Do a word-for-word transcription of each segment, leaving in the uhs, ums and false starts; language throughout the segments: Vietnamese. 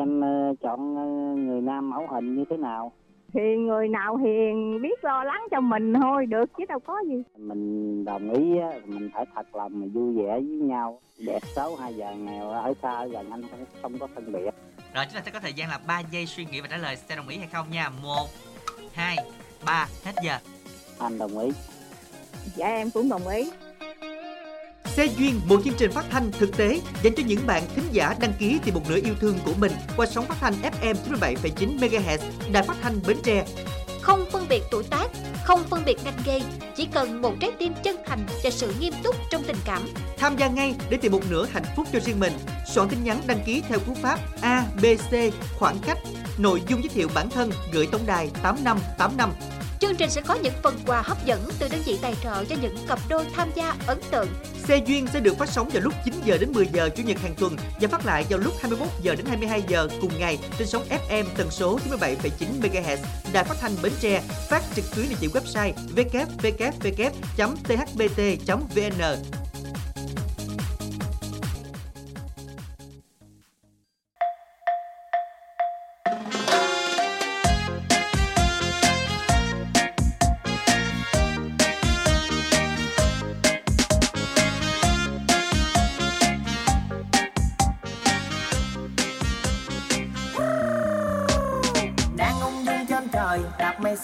em chọn người nam mẫu hình như thế nào? Thì người nào hiền, biết lo lắng cho mình thôi được chứ đâu có gì. Mình đồng ý mình phải thật lòng, mình vui vẻ với nhau. Đẹp xấu hay già nghèo ở xa ở gần anh không có phân biệt. Rồi chúng ta sẽ có thời gian là ba giây suy nghĩ và trả lời sẽ đồng ý hay không nha. Một, hai, ba, hết giờ. Anh đồng ý. Dạ em cũng đồng ý. Se duyên, một chương trình phát thanh thực tế dành cho những bạn thính giả đăng ký tìm một nửa yêu thương của mình qua sóng phát thanh ép em chín mươi bảy phẩy chín MHz Đài Phát thanh Bến Tre. Không phân biệt tuổi tác, không phân biệt ngành nghề, chỉ cần một trái tim chân thành và sự nghiêm túc trong tình cảm. Tham gia ngay để tìm một nửa hạnh phúc cho riêng mình. Soạn tin nhắn đăng ký theo cú pháp A B C khoảng cách, nội dung giới thiệu bản thân gửi tổng đài tám năm tám năm. Chương trình sẽ có những phần quà hấp dẫn từ đơn vị tài trợ cho những cặp đôi tham gia ấn tượng. Se duyên sẽ được phát sóng vào lúc chín giờ đến mười giờ Chủ nhật hàng tuần và phát lại vào lúc hai mươi mốt giờ đến hai mươi hai giờ cùng ngày trên sóng ép em tần số chín mươi bảy phẩy chín MHz Đài Phát thanh Bến Tre, phát trực tuyến địa chỉ website w w w chấm t h b t chấm v n.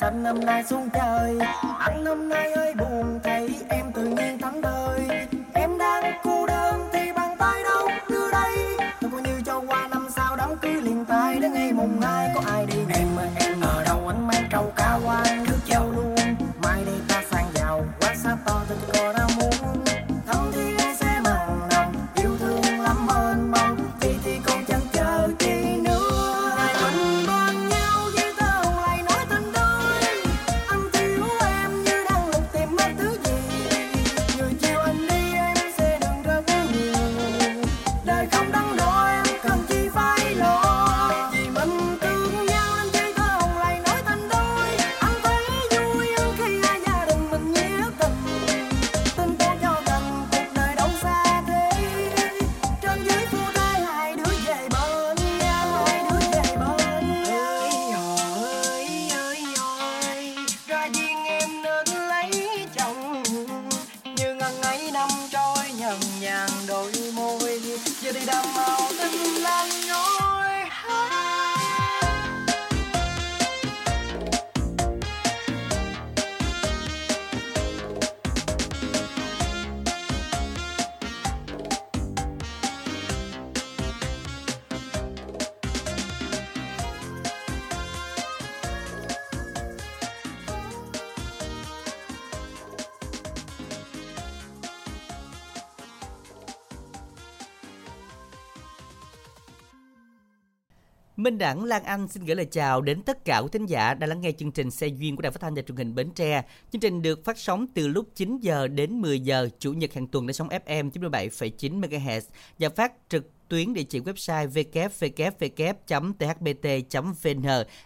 Xanh năm nay xuống trời, anh năm nay ơi buồn thấy em tự nhiên thắng đời. Em đang cô đơn thì bàn tay đâu đưa đây. Tôi coi như cho qua năm sau đám cưới liền tay đến ngày mùng hai có ai đi. Em ơi em ở đâu ánh mái trầu cao quay nước châu luôn. Mai đi ta sang giàu quá xa to tôi có ra muốn. Thấm thì ai sẽ mặn lòng yêu thương lắm hơn mong. Thì thì con chẳng chờ chi nữa. Hai mình bên nhau. Minh Đẳng, Lan Anh xin gửi lời chào đến tất cả quý thính giả đã lắng nghe chương trình Se duyên của Đài Phát thanh và Truyền hình Bến Tre. Chương trình được phát sóng từ lúc chín giờ đến mười giờ Chủ nhật hàng tuần trên sóng ép em chín mươi bảy phẩy chín MHz và phát trực tuyến địa chỉ website w w w chấm t h b t chấm v n,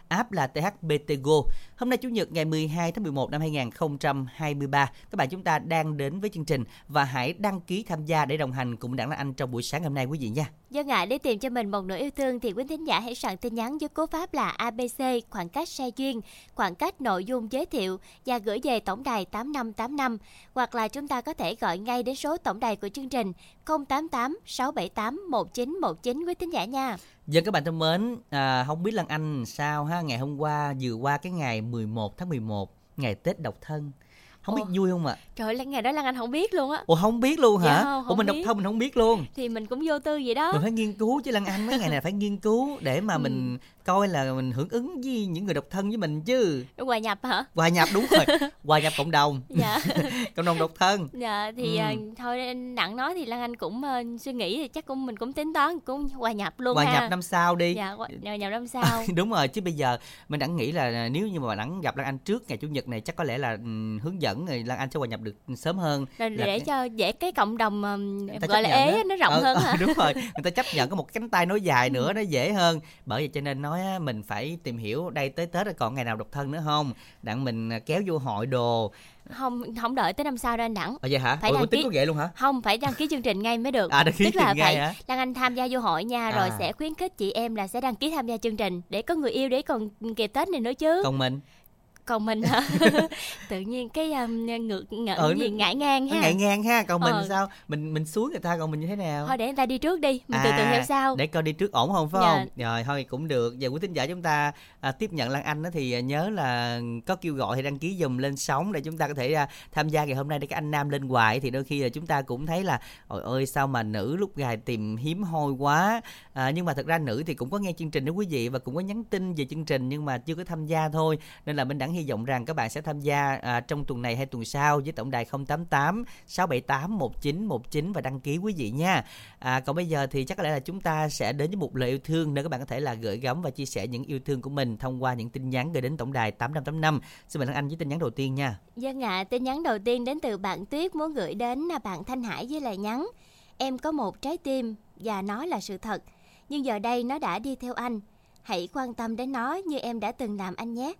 app là tê hát bê tê Go. Hôm nay Chủ nhật ngày mười hai tháng mười một năm hai nghìn không trăm hai mươi ba, các bạn chúng ta đang đến với chương trình và hãy đăng ký tham gia để đồng hành cùng Đảng Lan Anh trong buổi sáng hôm nay quý vị nha. Do ngại để tìm cho mình một nửa yêu thương thì quý thính giả hãy soạn tin nhắn với cú pháp là a bê xê khoảng cách Se duyên, khoảng cách nội dung giới thiệu và gửi về tổng đài tám năm tám năm, hoặc là chúng ta có thể gọi ngay đến số tổng đài của chương trình không tám tám sáu bảy tám một chín một chín quý thính giả nha. Dân các bạn thân mến, à, không biết Lan Anh sao ha, ngày hôm qua vừa qua cái ngày mười một tháng mười một, ngày Tết độc thân. Không Ồ. biết vui không ạ? À? Trời ơi, ngày đó Lan Anh không biết luôn á. Ủa không biết luôn hả? Dạ, không, không Ủa mình biết. Độc thân mình không biết luôn. Thì mình cũng vô tư vậy đó. Mình phải nghiên cứu chứ Lan Anh, mấy ngày này phải nghiên cứu để mà mình coi là mình hưởng ứng với những người độc thân với mình chứ. Hòa nhập hả? Hòa nhập đúng rồi. Hòa nhập cộng đồng. Dạ. Cộng đồng độc thân. Dạ thì ừ. thôi nặng nói thì Lan Anh cũng uh, suy nghĩ thì chắc cũng mình cũng tính toán cũng hòa nhập luôn hòa ha. Hòa nhập năm sau đi. Dạ, hòa nhập năm sau. À, đúng rồi, chứ bây giờ mình đã nghĩ là nếu như mà bạn đã gặp Lan Anh trước ngày Chủ nhật này chắc có lẽ là um, hướng dẫn dẫn người Lan Anh sẽ hòa nhập được sớm hơn, để, để cái... cho dễ cái cộng đồng gọi là ế nó rộng ờ, hơn ờ, hả? Đúng rồi, người ta chấp nhận có một cánh tay nối dài nữa nó dễ hơn. Bởi vậy cho nên nói á, mình phải tìm hiểu đây tới Tết còn ngày nào độc thân nữa không, đặng mình kéo vô hội đồ. Không, không đợi tới năm sau đâu anh Đẳng. Ờ vậy hả? Phải đăng ký... có vậy luôn hả? Không, phải đăng ký chương trình ngay mới được. À, đăng ký tức chương là phải hả? Lan Anh tham gia vô hội nha, rồi à. Sẽ khuyến khích chị em là sẽ đăng ký tham gia chương trình để có người yêu để còn kịp Tết này nữa chứ. Còn mình. Còn mình hả? Tự nhiên cái um, ngược ngỡ ừ, gì ngại ngang ha. Ngại ngang ha, còn mình ờ. sao? Mình mình xuống người ta, còn mình như thế nào? Thôi để người ta đi trước đi, mình à, từ từ theo sau. Để coi đi trước ổn không phải dạ. không? Rồi thôi cũng được. Và quý thính giả chúng ta à, tiếp nhận Lan Anh thì nhớ là có kêu gọi thì đăng ký dùm lên sóng để chúng ta có thể à, tham gia ngày hôm nay. Để các anh nam lên hoài thì đôi khi là chúng ta cũng thấy là ôi ơi sao mà nữ lúc gài tìm hiếm hoi quá. À, nhưng mà thật ra nữ thì cũng có nghe chương trình đó quý vị, và cũng có nhắn tin về chương trình nhưng mà chưa có tham gia thôi. Nên là mình đã hy vọng rằng các bạn sẽ tham gia à, trong tuần này hay tuần sau với tổng đài không tám tám sáu bảy tám một chín một chín và đăng ký quý vị nha. À, còn bây giờ thì chắc có lẽ là chúng ta sẽ đến với một lời yêu thương, nơi các bạn có thể là gửi gắm và chia sẻ những yêu thương của mình thông qua những tin nhắn gửi đến tổng đài tám năm tám năm. Xin mời Lan Anh với tin nhắn đầu tiên nha. Vâng ạ, à, tin nhắn đầu tiên đến từ bạn Tuyết muốn gửi đến là bạn Thanh Hải với lời nhắn: em có một trái tim và nó là sự thật, nhưng giờ đây nó đã đi theo anh. Hãy quan tâm đến nó như em đã từng làm anh nhé.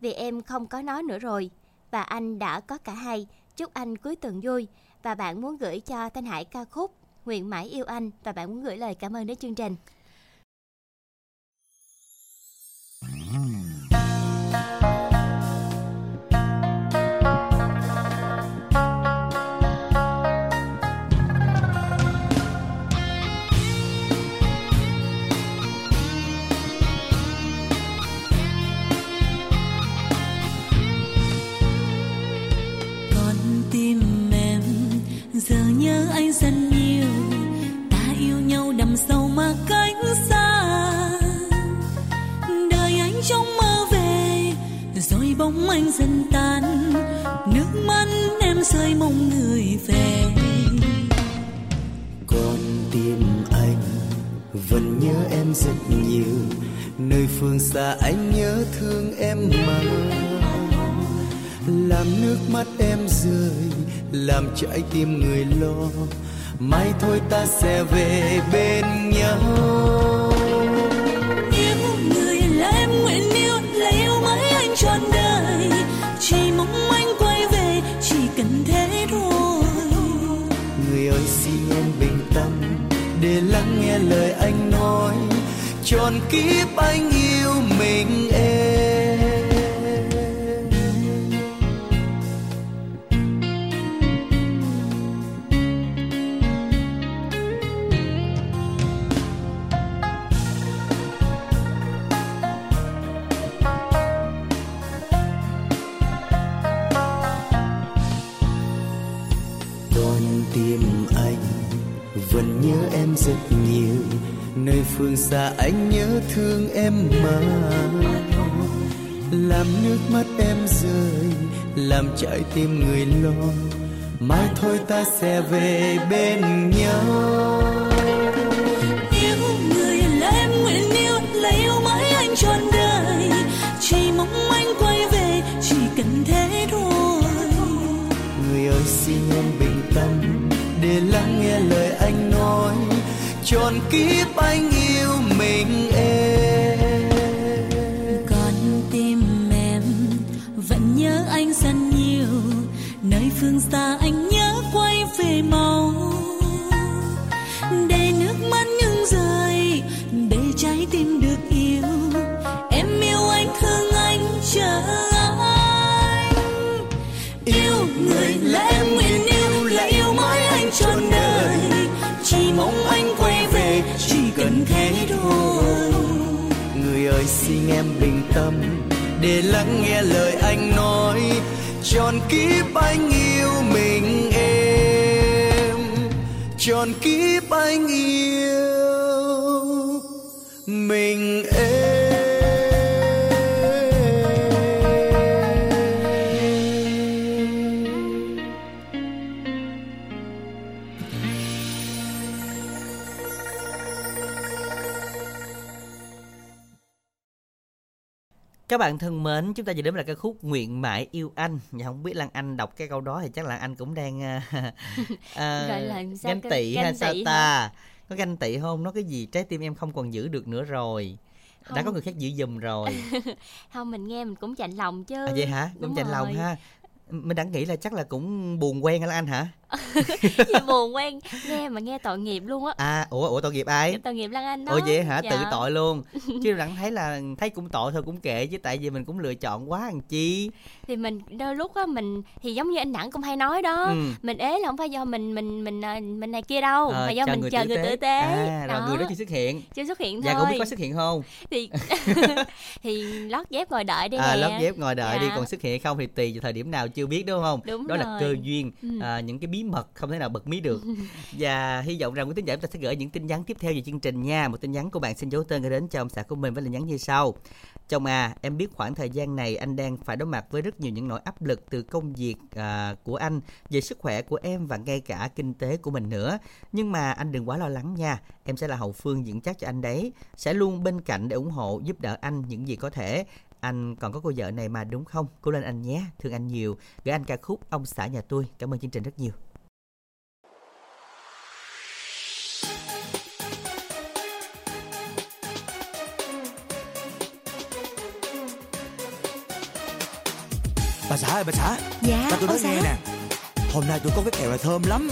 Vì em không có nó nữa rồi, và anh đã có cả hai. Chúc anh cuối tuần vui. Và bạn muốn gửi cho Thanh Hải ca khúc Nguyện Mãi Yêu Anh, và bạn muốn gửi lời cảm ơn đến chương trình. Giờ nhớ anh rất nhiều, ta yêu nhau đầm sâu mà cách xa. Đời anh trong mơ về, rồi bóng anh dần tan, nước mắt em rơi mong người về. Con tim anh vẫn nhớ em rất nhiều, nơi phương xa anh nhớ thương em mà, làm nước mắt em rơi, làm trái tim người lo. Mai thôi ta sẽ về bên nhau. Yêu người là em nguyện yêu, là yêu mãi anh trọn đời. Chỉ mong anh quay về, chỉ cần thế thôi. Người ơi xin em bình tâm để lắng nghe lời anh nói. Trọn kiếp anh yêu mình em. Vẫn nhớ em rất nhiều, nơi phương xa anh nhớ thương em mà, làm nước mắt em rơi, làm trái tim người lo. Mai thôi ta sẽ về bên nhau. Yêu người là em nguyện yêu, là yêu mãi anh trọn đời. Chỉ mong anh quay về, chỉ cần thế thôi. Người ơi xin em bình tâm để lắng nghe lời anh nói. Trọn kiếp anh yêu mình em. Con tim em vẫn nhớ anh rất nhiều, nơi phương xa anh nhớ quay về mau, để nước mắt ngừng rơi, để trái tim được yêu. Em yêu anh, thương anh, chờ anh. Yêu người là em nguyện yêu, là yêu mãi trọn đời. Chỉ mong anh quay về, chỉ cần thế thôi. Người ơi xin em bình tâm để lắng nghe lời anh nói. Trọn kiếp anh yêu mình em. Trọn kiếp anh yêu mình em. Các bạn thân mến, chúng ta vừa đến là ca khúc Nguyện Mãi Yêu Anh. Và không biết Lan Anh đọc cái câu đó thì chắc là Anh cũng đang uh, ganh tị hay sao ta? Có ganh tị không? Nói cái gì trái tim em không còn giữ được nữa rồi. Không. Đã có người khác giữ giùm rồi. Không, mình nghe mình cũng chạnh lòng chứ. À vậy hả? Cũng chạnh lòng ha. Mình đã nghĩ là chắc là cũng buồn quen hả Lan hả? Gì buồn quen, nghe mà nghe tội nghiệp luôn á. À, ủa, ủa tội nghiệp ai? Tội nghiệp Lan Anh đó. Ủa vậy hả? Dạ. Tự tội luôn. Chứ Lan thấy là thấy cũng tội thôi cũng kệ chứ, tại vì mình cũng lựa chọn quá làm chi. Thì mình đôi lúc á mình thì giống như anh Đẳng cũng hay nói đó, ừ. mình ế là không phải do mình mình mình mình này kia đâu, à, mà do mình chờ người tử tế. À, đó. Rồi người đó chưa xuất hiện. Chưa xuất hiện thôi. Dạ cũng biết có xuất hiện không? Thì thì lót dép ngồi đợi đi. À, nè. Lót dép ngồi đợi dạ. đi, còn xuất hiện hay không thì tùy vào thời điểm nào chưa biết đúng không? Đúng đó rồi. Là cơ duyên, ừ. à, những cái bí mật không thể nào bật mí được. Và hy vọng rằng quý thính giả chúng ta sẽ gửi những tin nhắn tiếp theo về chương trình nha. Một tin nhắn của bạn xin dấu tên gửi đến cho ông xã của mình với lời nhắn như sau: chồng à, em biết khoảng thời gian này anh đang phải đối mặt với rất nhiều những nỗi áp lực từ công việc à, của anh, về sức khỏe của em và ngay cả kinh tế của mình nữa. Nhưng mà anh đừng quá lo lắng nha, em sẽ là hậu phương vững chắc cho anh đấy, sẽ luôn bên cạnh để ủng hộ giúp đỡ anh những gì có thể. Anh còn có cô vợ này mà đúng không? Cố lên anh nhé, thương anh nhiều. Gửi anh ca khúc Ông Xã Nhà Tôi. Cảm ơn chương trình rất nhiều. Bà xã ơi bà xã. Dạ. Bà tôi nói nghe nè, hôm nay tôi có cái kẹo này thơm lắm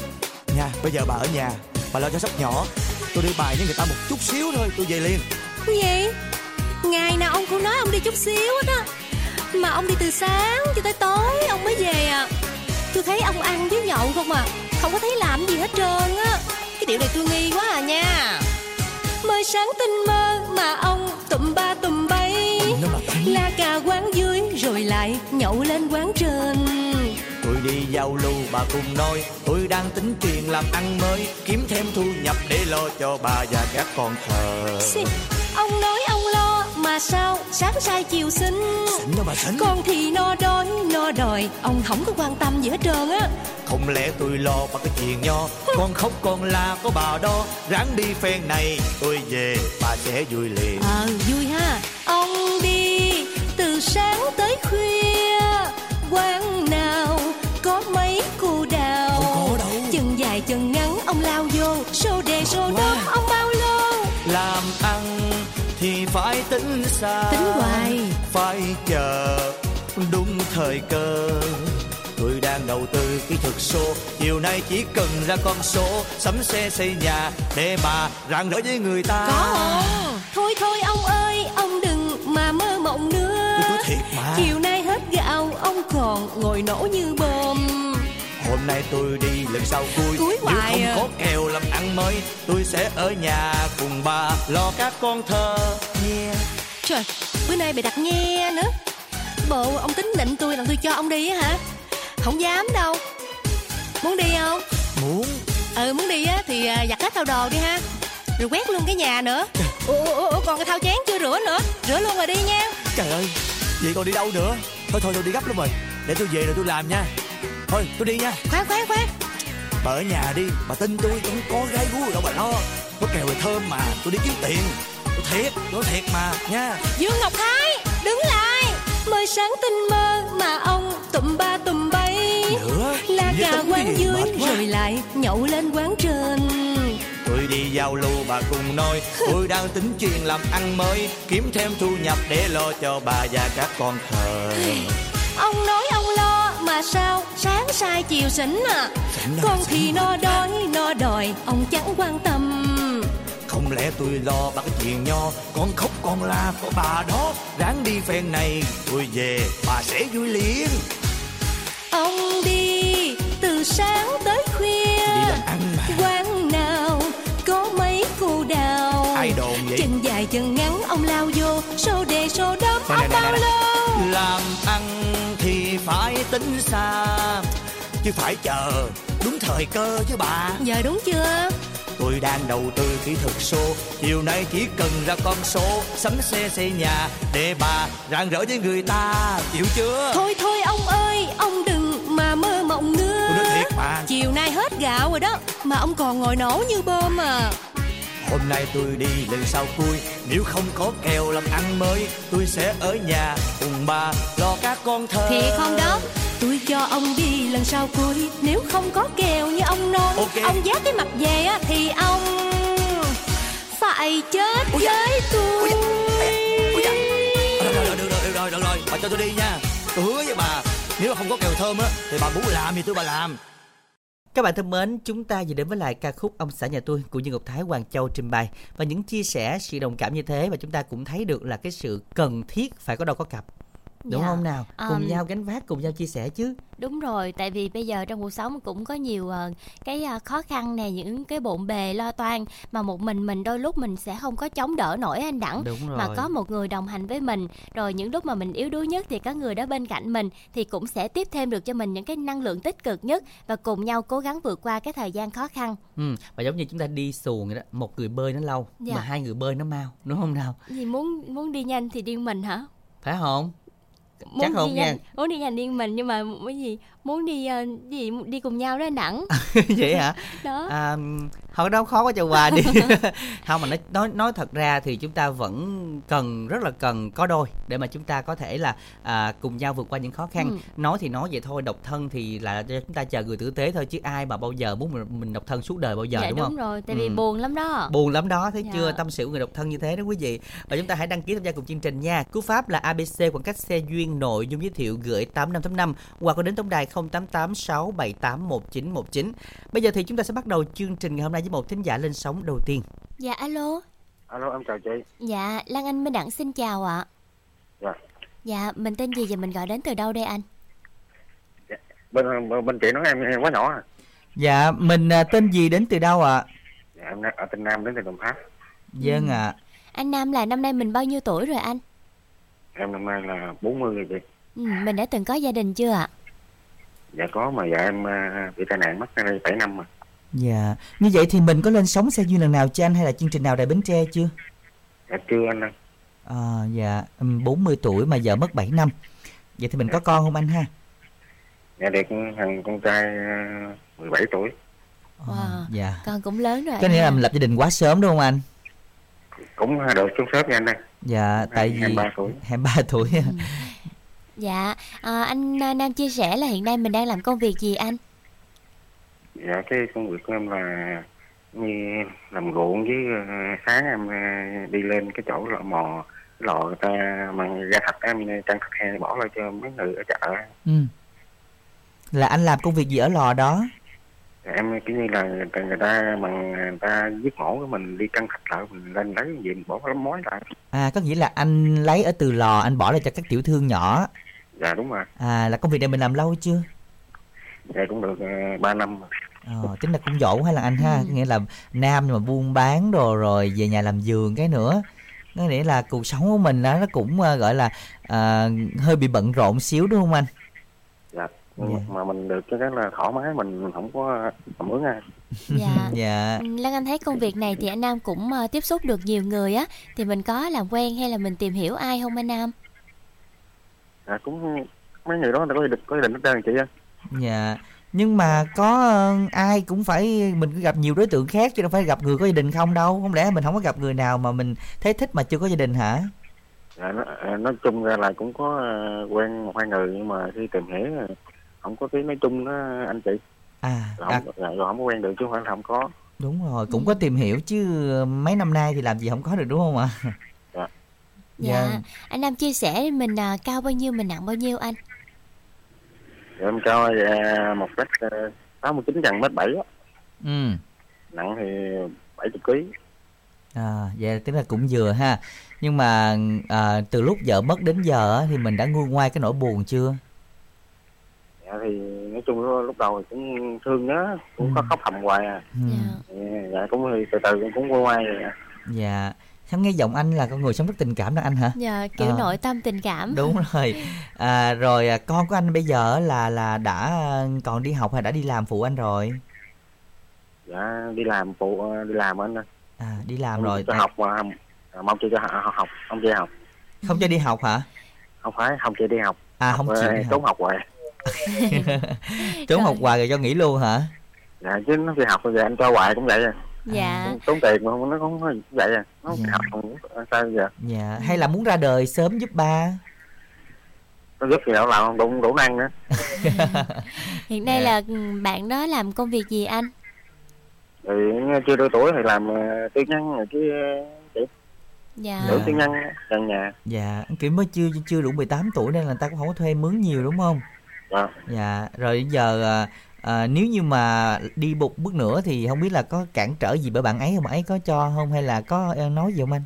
nha. Bây giờ bà ở nhà, bà lo cho sóc nhỏ, tôi đi bài với người ta một chút xíu thôi, tôi về liền. Cái gì? Ngày nào ông cũng nói ông đi chút xíu hết á, mà ông đi từ sáng cho tới tối ông mới về à. Tôi thấy ông ăn với nhậu không à, không có thấy làm gì hết trơn á. Cái điều này tôi nghi quá à nha. Mới sáng tinh mơ mà ông tụm ba tụm bay, la cà quán dưới rồi lại nhậu lên quán trên. Tôi đi giao lưu bà cùng nói, tôi đang tính tiền làm ăn mới, kiếm thêm thu nhập để lo cho bà và các con thờ. Ông nói ông lo mà sao sáng sai chiều xin, con thì no đói no đòi, ông không có quan tâm gì hết trơn á. Không lẽ tôi lo bà cái chuyện nho, con khóc con la có bà đó, ráng đi phen này tôi về bà sẽ vui liền. Ờ à, vui ha. Ông đi từ sáng tới khuya, quán nào có mấy cô đào, chân dài chân ngắn ông lao vô, xô đề xô đốm ông bao lô. Làm ăn thì phải tính xa, tính hoài phải chờ đúng thời cơ. Tôi đang đầu tư kỹ thuật số, chiều nay chỉ cần ra con số, sắm xe xây nhà để mà rạng rỡ với người ta. Có không? Thôi thôi ông ơi, ông đừng mà mơ mộng nữa. Tôi thiệt mà. Chiều nay hết gạo, ông còn ngồi nổ như bơm. Hôm nay tôi đi lần sau vui, nếu không à. Có kèo làm ăn mới, tôi sẽ ở nhà cùng bà lo các con thơ. Yeah. Trời, bữa nay bà đặt nghe nữa. Bộ ông tính định tôi là tôi cho ông đi á hả? Không dám đâu. Muốn đi không? Muốn. Ừ muốn đi á thì giặt hết thau đồ đi ha, rồi quét luôn cái nhà nữa. Ủa, ủa, ủa còn cái thau chén chưa rửa nữa, rửa luôn rồi đi nha. Trời ơi, vậy còn đi đâu nữa? Thôi thôi tôi đi gấp lắm rồi, để tôi về rồi tôi làm nha. Thôi tôi đi nha. Khoan khoan khoan, bà ở nhà đi, bà tin tôi, tôi không có gái gú đâu bà lo. Có kèo này thơm mà, tôi đi kiếm tiền, tôi thiệt, tôi thiệt mà nha. Dương Ngọc Thái đứng lại. Mới sáng tinh mơ mà ông tụm ba tụm bay, nữa la cà quán dưới rồi lại nhậu lên quán trên. Tôi đi giao lưu bà cùng nói, tôi đang tính chuyện làm ăn mới, kiếm thêm thu nhập để lo cho bà và các con thờ. Ông nói ông lo mà sao sáng sai chiều xỉn à, con thì no đói no đòi, ông chẳng quan tâm. Không lẽ tôi lo bà cái chuyện nho, con khóc con la của bà đó, ráng đi phen này tôi về bà sẽ vui liền. Ông đi từ sáng tới khuya, quán nào có mấy cô đào, chân dài chân ngắn ông lao vô, xô đề xô đấm ông bao lô. Làm ăn thì phải tính xa, chứ phải chờ đúng thời cơ chứ bà. Giờ đúng chưa? Tôi đang đầu tư kỹ thuật số, chiều nay chỉ cần ra con số, sắm xe xây nhà để bà rạng rỡ với người ta, chịu chưa? Thôi thôi ông ơi, ông đừng mà mơ mộng nữa. Tôi nói thiệt mà. Chiều nay hết gạo rồi đó, mà ông còn ngồi nổ như bơm à. Hôm nay tôi đi lần sau cuối, nếu không có kèo làm ăn mới, tôi sẽ ở nhà cùng bà lo các con thơ. Thì không đó, tôi cho ông đi lần sau cuối, nếu không có kèo như ông nói, okay. Ông vác cái mặt về á thì ông phải chết với dạ. tôi. Ôi dạ. Ôi dạ. Được rồi, được rồi, được rồi, được rồi, bà cho tôi đi nha. Tôi hứa với bà, nếu mà không có kèo thơm á thì bà muốn làm thì tôi bà làm. Các bạn thân mến, chúng ta vừa đến với lại ca khúc Ông Xã Nhà Tôi của Như Ngọc Thái Hoàng Châu trình bày. Và những chia sẻ, sự đồng cảm như thế mà chúng ta cũng thấy được là cái sự cần thiết phải có đôi có cặp. Đúng dạ. không nào? Cùng um... nhau gánh vác, cùng nhau chia sẻ chứ. Đúng rồi, tại vì bây giờ trong cuộc sống cũng có nhiều uh, cái uh, khó khăn nè, những cái bộn bề lo toan mà một mình mình đôi lúc mình sẽ không có chống đỡ nổi anh Đẳng. Đúng rồi. Mà có một người đồng hành với mình, rồi những lúc mà mình yếu đuối nhất thì có người đó bên cạnh mình thì cũng sẽ tiếp thêm được cho mình những cái năng lượng tích cực nhất và cùng nhau cố gắng vượt qua cái thời gian khó khăn. Ừ, và giống như chúng ta đi xuồng vậy đó, một người bơi nó lâu dạ. mà hai người bơi nó mau, đúng không nào? Thì muốn muốn đi nhanh thì điên mình hả? Phải không? Chắc muốn không đi nha. Nhanh, muốn đi nhanh điên mình nhưng mà cái gì muốn đi uh, gì đi cùng nhau đó anh Đẳng. Vậy hả? Đó. À, không đâu khó quá cho quà đi. Không mà nói nói thật ra thì chúng ta vẫn cần rất là cần có đôi để mà chúng ta có thể là à, cùng nhau vượt qua những khó khăn. Ừ. Nói thì nói vậy thôi, độc thân thì là chúng ta chờ người tử tế thôi chứ ai mà bao giờ muốn mình, mình độc thân suốt đời bao giờ dạ, đúng, đúng không? Đúng rồi, tại vì ừ. buồn lắm đó. Buồn lắm đó, thấy dạ. chưa? Tâm sự người độc thân như thế đó quý vị. Và chúng ta hãy đăng ký tham gia cùng chương trình nha. Cú pháp là a bê xê khoảng cách Se Duyên nội dung giới thiệu gửi tám năm tám năm hoặc có đến tổng đài không tám tám sáu bảy tám một chín một chín. Bây giờ thì chúng ta sẽ bắt đầu chương trình ngày hôm nay với một thính giả lên sóng đầu tiên. Dạ alo. Alo em chào chị. Dạ Lan Anh Minh Đẳng xin chào ạ. À. Dạ. Dạ mình tên gì và mình gọi đến từ đâu đây anh? Dạ, bên bên chị nói em quá nhỏ. À. Dạ mình tên gì đến từ đâu ạ? À? Dạ em ở tên Nam đến từ Đồng Tháp. Vâng ạ. À. Anh Nam là năm nay mình bao nhiêu tuổi rồi anh? Em năm nay là bốn mươi rồi chị. Ừ, mình đã từng có gia đình chưa ạ? Dạ có mà dạ em bị tai nạn mất bảy năm mà. Dạ. Như vậy thì mình có lên sóng Se Duyên lần nào cho anh hay là chương trình nào Đài Bến Tre chưa? Dạ chưa anh ạ. À, dạ bốn mươi tuổi mà vợ mất bảy năm. Vậy thì mình dạ. có con không anh ha? Dạ được thằng con trai mười bảy tuổi. Wow. À, dạ. Con cũng lớn rồi. Có nghĩa là mình lập gia đình quá sớm đúng không anh? Cũng được xuống sớm nha anh ơi. Dạ tại vì hai mươi ba tuổi. Ừ. Dạ à, anh Nam chia sẻ là hiện nay mình đang làm công việc gì anh? Dạ cái công việc của em là như làm ruộng với sáng em đi lên cái chỗ lò mò lò người ta mang ra thạch em trang thạch hay bỏ lại cho mấy người ở chợ. Ừ. Là anh làm công việc gì ở lò đó? Em cứ như là người ta bằng người ta giết mổ của mình đi căng thạch lại mình lên lấy gì mình bỏ lắm mối lại. À có nghĩa là anh lấy ở từ lò anh bỏ lại cho các tiểu thương nhỏ. Dạ đúng rồi. À là công việc này mình làm lâu chưa? Dạ cũng được ba năm. Ờ tính là cũng dỗ hay là anh ha, ừ. nghĩa là Nam mà buôn bán đồ rồi về nhà làm giường cái nữa. Có nghĩa là cuộc sống của mình đó, nó cũng gọi là à, hơi bị bận rộn xíu đúng không anh? Dạ. Yeah. Mà mình được cái là thoải mái, mình không có cảm ứng ai. Dạ. Dạ. Lan Anh thấy công việc này thì anh Nam cũng uh, tiếp xúc được nhiều người á, thì mình có làm quen hay là mình tìm hiểu ai không anh Nam? À cũng mấy người đó người ta có được có định hết trơn chị á. Dạ. Nhưng mà có uh, ai cũng phải mình gặp nhiều đối tượng khác chứ đâu phải gặp người có gia đình không đâu, không lẽ mình không có gặp người nào mà mình thấy thích mà chưa có gia đình hả? Dạ, nó, nói chung ra là cũng có uh, quen một hai người nhưng mà khi tìm hiểu không có cái nói chung đó anh chị. À, là không, à. Là không có quen được chứ không, không có. Đúng rồi, cũng có tìm hiểu chứ mấy năm nay thì làm gì không có được đúng không ạ? À? Dạ. Dạ. Dạ. Anh Nam chia sẻ mình à, cao bao nhiêu, mình nặng bao nhiêu anh? Dạ, em cao à, một mét sáu mươi chín gần mét bảy á. Ừ. Nặng thì bảy chục ký. À, dạ tức là cũng vừa ha. Nhưng mà à, từ lúc vợ mất đến giờ thì mình đã nguôi ngoai cái nỗi buồn chưa? Dạ thì nói chung lúc đầu cũng thương đó, cũng có khóc thầm hoài à. Dạ. Dạ cũng từ từ cũng qua qua rồi. Dạ. Thắm nghe giọng anh là con người sống rất tình cảm đó anh hả? Dạ, kiểu à. Nội tâm tình cảm. Đúng rồi. À, rồi con của anh bây giờ là là đã còn đi học hay đã đi làm phụ anh rồi? Dạ đi làm phụ đi làm anh ơi. À đi làm không rồi. Cho ta... học mà mong cho cho học, không cho học. Không cho đi học hả? Không phải, không cho đi học. À học, không chịu đi học. Trốn học hoài. Trốn học hoài rồi cho nghỉ luôn hả? Dạ chứ nó đi học rồi anh cho hoài cũng vậy. Dạ. Tốn tiền mà không, nó không có vậy à. Nó dạ. Không sao vậy. Dạ. Hay là muốn ra đời sớm giúp ba. Nó giúp gì đâu làm đủ đủ năng nữa. Hiện nay dạ. là bạn đó làm công việc gì anh? Thì chưa đôi tuổi thì làm tư nhân rồi chứ. Dạ. Đủ tư nhân gần nhà. Dạ. Kiểu mới chưa chưa đủ mười tám tuổi nên là ta cũng không có thuê mướn nhiều đúng không? Dạ. Dạ. Rồi giờ à, nếu như mà đi một bước nữa thì không biết là có cản trở gì bởi bạn ấy không? Bạn ấy có cho không hay là có nói gì không anh?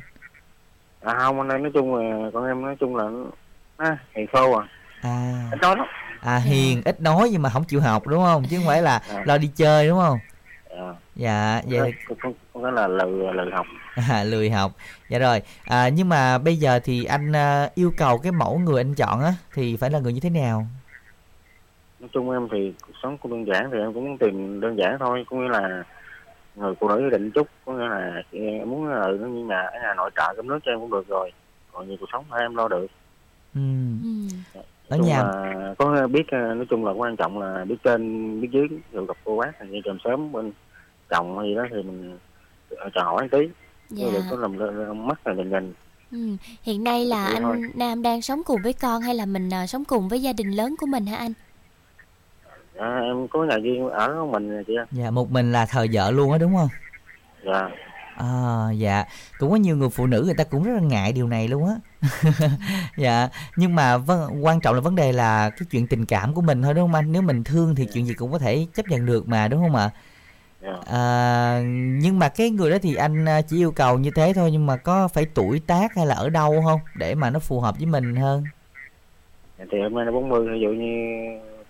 À không, anh ơi, nói chung là con em nói chung là à, hiền sâu à. À. Ít nói lắm. À hiền, ít nói nhưng mà không chịu học đúng không? Chứ không phải là à. Lo đi chơi đúng không? À. Dạ vậy con nói là lười, lười học. À, lười học. Dạ rồi. À, nhưng mà bây giờ thì anh yêu cầu cái mẫu người anh chọn á thì phải là người như thế nào? Nói chung em thì cuộc sống cũng đơn giản thì em cũng muốn tìm đơn giản thôi, có nghĩa là người phụ nữ định chút, có nghĩa là em muốn ở như nhà ở nhà nội trợ cơm nước cho em cũng được rồi, còn nhiều cuộc sống thôi em lo được. Ừ. Ở nhà có biết, nói chung là quan trọng là biết trên biết dưới, rồi gặp cô bác như chồng sớm bên chồng hay đó thì mình chào hỏi tí, dạ. Rồi có làm mất là nhìn nhìn. Ừ. Hiện nay là anh thôi. Nam đang sống cùng với con hay là mình sống cùng với gia đình lớn của mình hả anh? À, em có nhà riêng ở một mình chị. Dạ, một mình là thờ vợ luôn á đúng không? Dạ. À, dạ. Cũng có nhiều người phụ nữ người ta cũng rất là ngại điều này luôn á. Dạ. Nhưng mà v- quan trọng là vấn đề là cái chuyện tình cảm của mình thôi đúng không anh? Nếu mình thương thì dạ. chuyện gì cũng có thể chấp nhận được mà đúng không ạ? Dạ. À, nhưng mà cái người đó thì anh chỉ yêu cầu như thế thôi, nhưng mà có phải tuổi tác hay là ở đâu không để mà nó phù hợp với mình hơn? Dạ, thì hôm nay nó bốn mươi, ví dụ như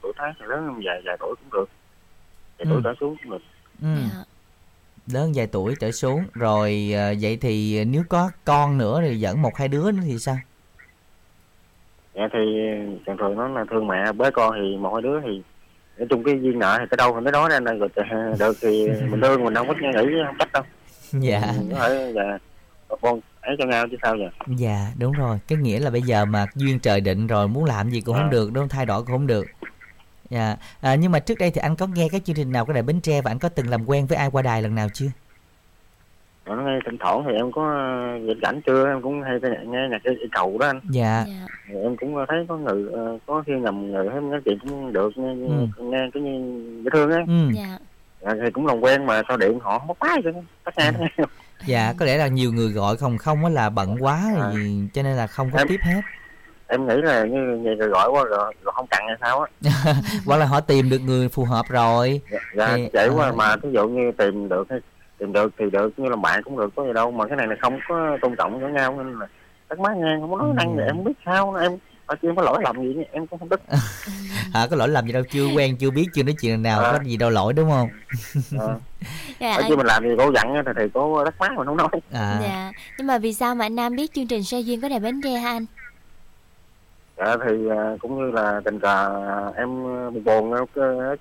tuổi tác thì lớn hơn vài, vài tuổi cũng được, vài ừ. tuổi trở xuống cũng được. Ừ. Yeah. Lớn vài tuổi trở xuống. Rồi vậy thì nếu có con nữa thì dẫn một hai đứa nữa thì sao? Dạ thì thường thường nó là thương mẹ, với con thì một hai đứa thì nói chung cái duyên nợ thì tới đâu thì tới đó nên là được thì mình thương mình đâu có nghĩ không cách đâu. Dạ. Mình có thể là con ấy cho nhau chứ sao vậy? Dạ đúng rồi. Cái nghĩa là bây giờ mà duyên trời định rồi, muốn làm gì cũng à. Không được đúng, thay đổi cũng không được. Dạ. À, nhưng mà trước đây thì anh có nghe cái chương trình nào của Đài Bến Tre và anh có từng làm quen với ai qua đài lần nào chưa? Ở ngay thỉnh thoảng thì em có dịch rảnh chưa, em cũng hay nghe nhạc yêu cầu đó anh. Dạ. Dạ. Em cũng thấy có người có khi nhầm người thấy nói chuyện cũng được, nghe ừ. nghe cái dễ thương ấy. Ừ. Dạ. À, thì cũng làm quen mà sao điện họ không có quái chứ, tắt nghe đó. Dạ, có lẽ là nhiều người gọi không không á là bận quá à. Thì, cho nên là không có em... tiếp hết. Em nghĩ là như vậy rồi gọi quá rồi, rồi không cần hay sao á. Hoặc là họ tìm được người phù hợp rồi. Dạ, vậy quá à. Mà ví dụ như tìm được tìm được thì được, như là bạn cũng được, có gì đâu. Mà cái này là không có tôn trọng với nhau nên là tắt máy nghe, không có nói năng thì em biết sao. Em ở chưa có lỗi lầm gì nữa, em cũng không biết. À, có lỗi lầm gì đâu, chưa quen, chưa biết, chưa nói chuyện nào, à. Có gì đâu lỗi đúng không? À. Dạ, ở chứ mình làm gì cô dặn thì, thì cô tắt máy mà không nói. À. Dạ, nhưng mà vì sao mà anh Nam biết chương trình Se Duyên có Đài Bến Tre hả anh? À, thì cũng như là tình cờ em buồn buồn đó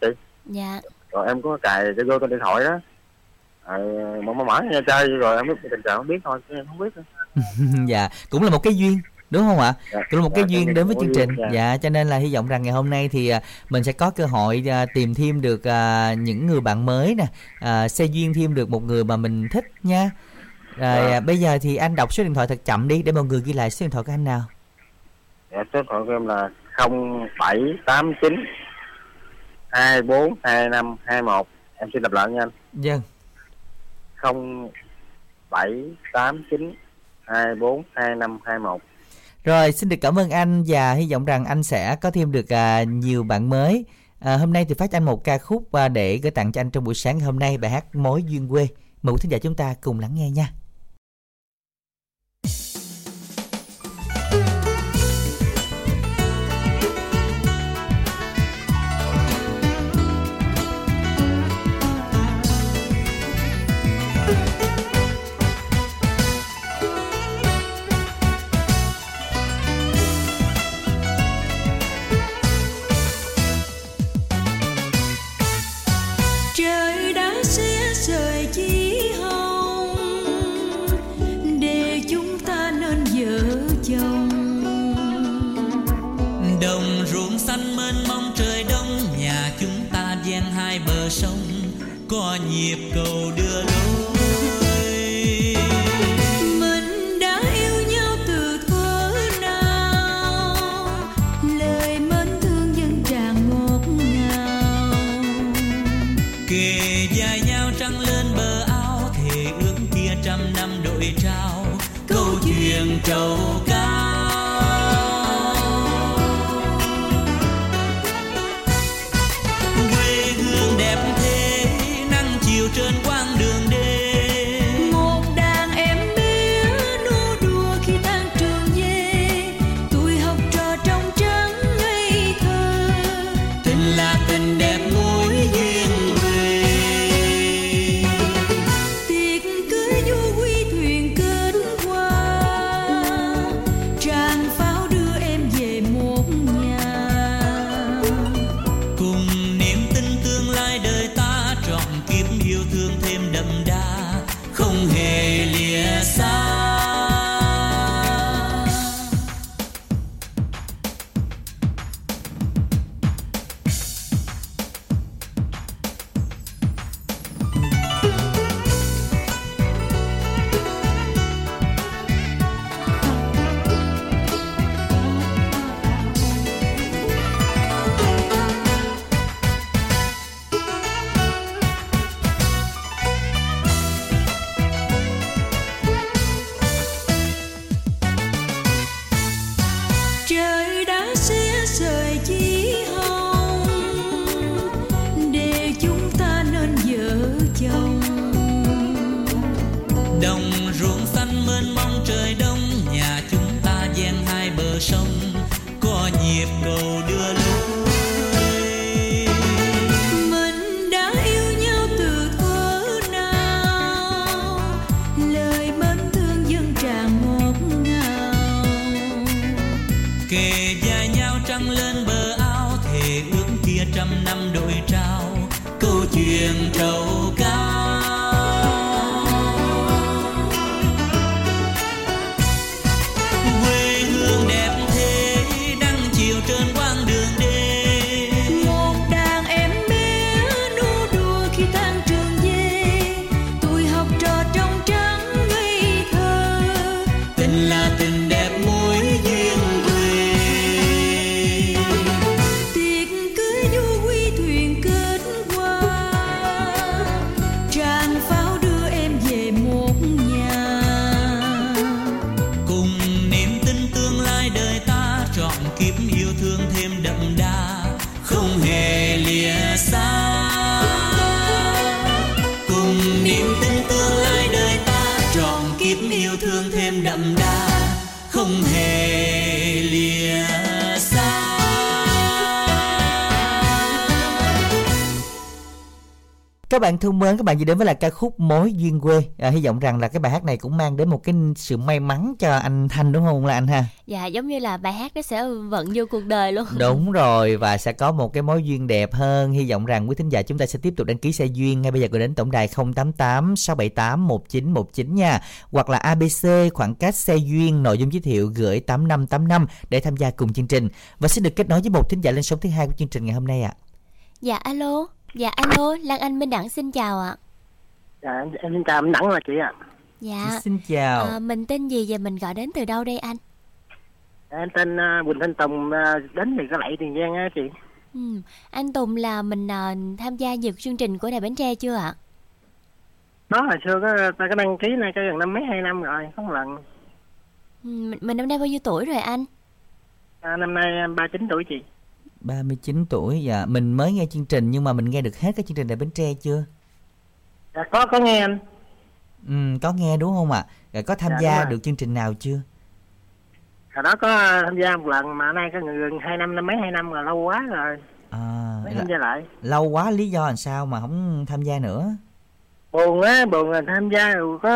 chị. Dạ. Rồi em có cài cái vô trên điện thoại đó. À, mở mở mở nghe chơi rồi em biết tình cờ không biết thôi, em không biết. Dạ, cũng là một cái duyên đúng không ạ? Dạ. Cũng là một dạ, cái dạ, duyên đến với chương trình. Dạ. Dạ, cho nên là hy vọng rằng ngày hôm nay thì mình sẽ có cơ hội tìm thêm được những người bạn mới nè, à, Se Duyên thêm được một người mà mình thích nha. Rồi dạ. Bây giờ thì anh đọc số điện thoại thật chậm đi để mọi người ghi lại số điện thoại của anh nào. Dạ, số điện thoại của em là không bảy tám chín hai bốn hai năm hai một. Em xin đọc lại nha anh. Vâng. không bảy tám chín hai bốn hai năm hai một. Rồi, xin được cảm ơn anh và hy vọng rằng anh sẽ có thêm được à, nhiều bạn mới. À, hôm nay thì phát anh một ca khúc à, để gửi tặng cho anh trong buổi sáng hôm nay, bài hát Mối Duyên Quê. Mời quý thính giả chúng ta cùng lắng nghe nha. Hai bờ sông có nhịp cầu đưa đón. trầu cao. Quê hương đẹp thế, nắng chiều trên quãng đường đê. Một đàn em bé nô đùa khi tan trường về, tuổi học trò trong trắng ngây thơ. Tình là tình đẹp mối duyên quê. Tiệc cưới du quy thuyền kết hoa, tràng pháo đưa em về một nhà. Cùng niềm tin tương lai đời ta, trọn kiếp yêu thương thêm đậm đà, không hề lìa xa. Trời đã xé sợi chỉ hồng để chúng ta nên vợ chồng. Đồng ruộng xanh mênh mông trời đông, nhà chúng ta ven hai bờ sông, có nhịp cầu đưa lối. Mình đã yêu nhau từ thuở nào, lời mến thương dâng tràn ngọt ngào. Kề vai nhau trăng lên bờ ao, thề ước kia trăm năm đôi trao, câu chuyện trầu cao. Quê hương đẹp thế, nắng chiều trên quãng đường đê. Một đàn em bé nô đùa khi tan trường về, tuổi học trò trong trắng ngây thơ. Tình là tình đẹp mối duyên quê. Tiệc cưới du quy thuyền kết hoa, tràng pháo đưa em về một nhà. Cùng niềm tin tương lai đời ta, trọn kiếp yêu thương thêm đậm đà, không hề lìa xa. Cùng niềm tin tương lai đời ta, trọn kiếp yêu thương thêm đậm đà, không hề lìa xa. Các bạn thân mến, các bạn vừa đến với là ca khúc Mối Duyên Quê. À, hy vọng rằng là cái bài hát này cũng mang đến một cái sự may mắn cho anh Thanh, đúng không là anh ha? Dạ, giống như là bài hát nó sẽ vận vô cuộc đời luôn. Đúng rồi, và sẽ có một cái mối duyên đẹp hơn. Hy vọng rằng quý thính giả chúng ta sẽ tiếp tục đăng ký xe duyên ngay bây giờ, gọi đến tổng đài không tám tám sáu bảy tám một chín một chín nha. Hoặc là a bê xê khoảng cách xe duyên, nội dung giới thiệu gửi tám năm tám năm để tham gia cùng chương trình. Và xin được kết nối với một thính giả lên sóng thứ hai của chương trình ngày hôm nay ạ. À. Dạ alo. Dạ alo, Lan Anh Minh Đẳng xin chào ạ. Dạ em, em xin chào Minh Đẳng rồi chị ạ. Dạ xin chào. À, mình tên gì và mình gọi đến từ đâu đây anh? Em tên uh, Quỳnh Thanh Tùng, uh, đến từ Cái Lậy, Tiền Giang á chị. Ừ. Anh Tùng là mình uh, tham gia nhiều chương trình của Đài Bến Tre chưa ạ? Đó, hồi xưa có, ta có đăng ký này cho gần năm mấy hai năm rồi, không lần. Ừ, mình năm nay bao nhiêu tuổi rồi anh? À, năm nay em ba mươi chín tuổi chị. ba mươi chín tuổi, dạ. Mình mới nghe chương trình nhưng mà mình nghe được hết cái chương trình Đài Bến Tre chưa? Dạ, có, có nghe anh. Ừ, có nghe đúng không ạ? À? Dạ, có tham dạ, gia được chương trình nào chưa? Hồi đó có tham gia một lần mà nay có gần hai năm, năm mấy hai năm rồi, lâu quá rồi. À, mới tham gia lại. Lâu quá, lý do làm sao mà không tham gia nữa? Buồn á, buồn rồi tham gia rồi, có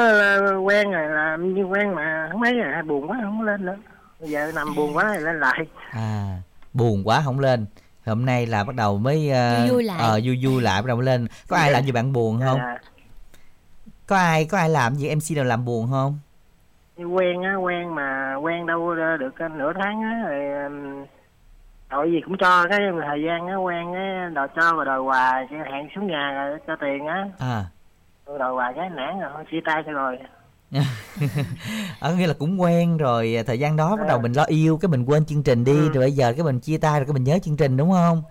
quen rồi làm như quen mà không mấy rồi, buồn quá không lên nữa. Bây giờ nằm buồn quá rồi lên lại. À... buồn quá không lên, hôm nay là bắt đầu mới uh, vui lại. Uh, vui vui lại bắt đầu lên. Có ai làm gì bạn buồn không? À, có ai có ai làm gì em xê nào làm buồn không? Quen á, quen mà quen đâu được nửa tháng á rồi đòi gì cũng cho, cái thời gian á quen á đòi cho và đòi hoài, hẹn xuống nhà rồi cho tiền á. À. Đòi hoài cái nản rồi chia tay rồi. Ở nghĩa là cũng quen rồi, thời gian đó bắt đầu mình lo yêu cái mình quên chương trình đi. Ừ. Rồi bây giờ cái mình chia tay rồi cái mình nhớ chương trình đúng không?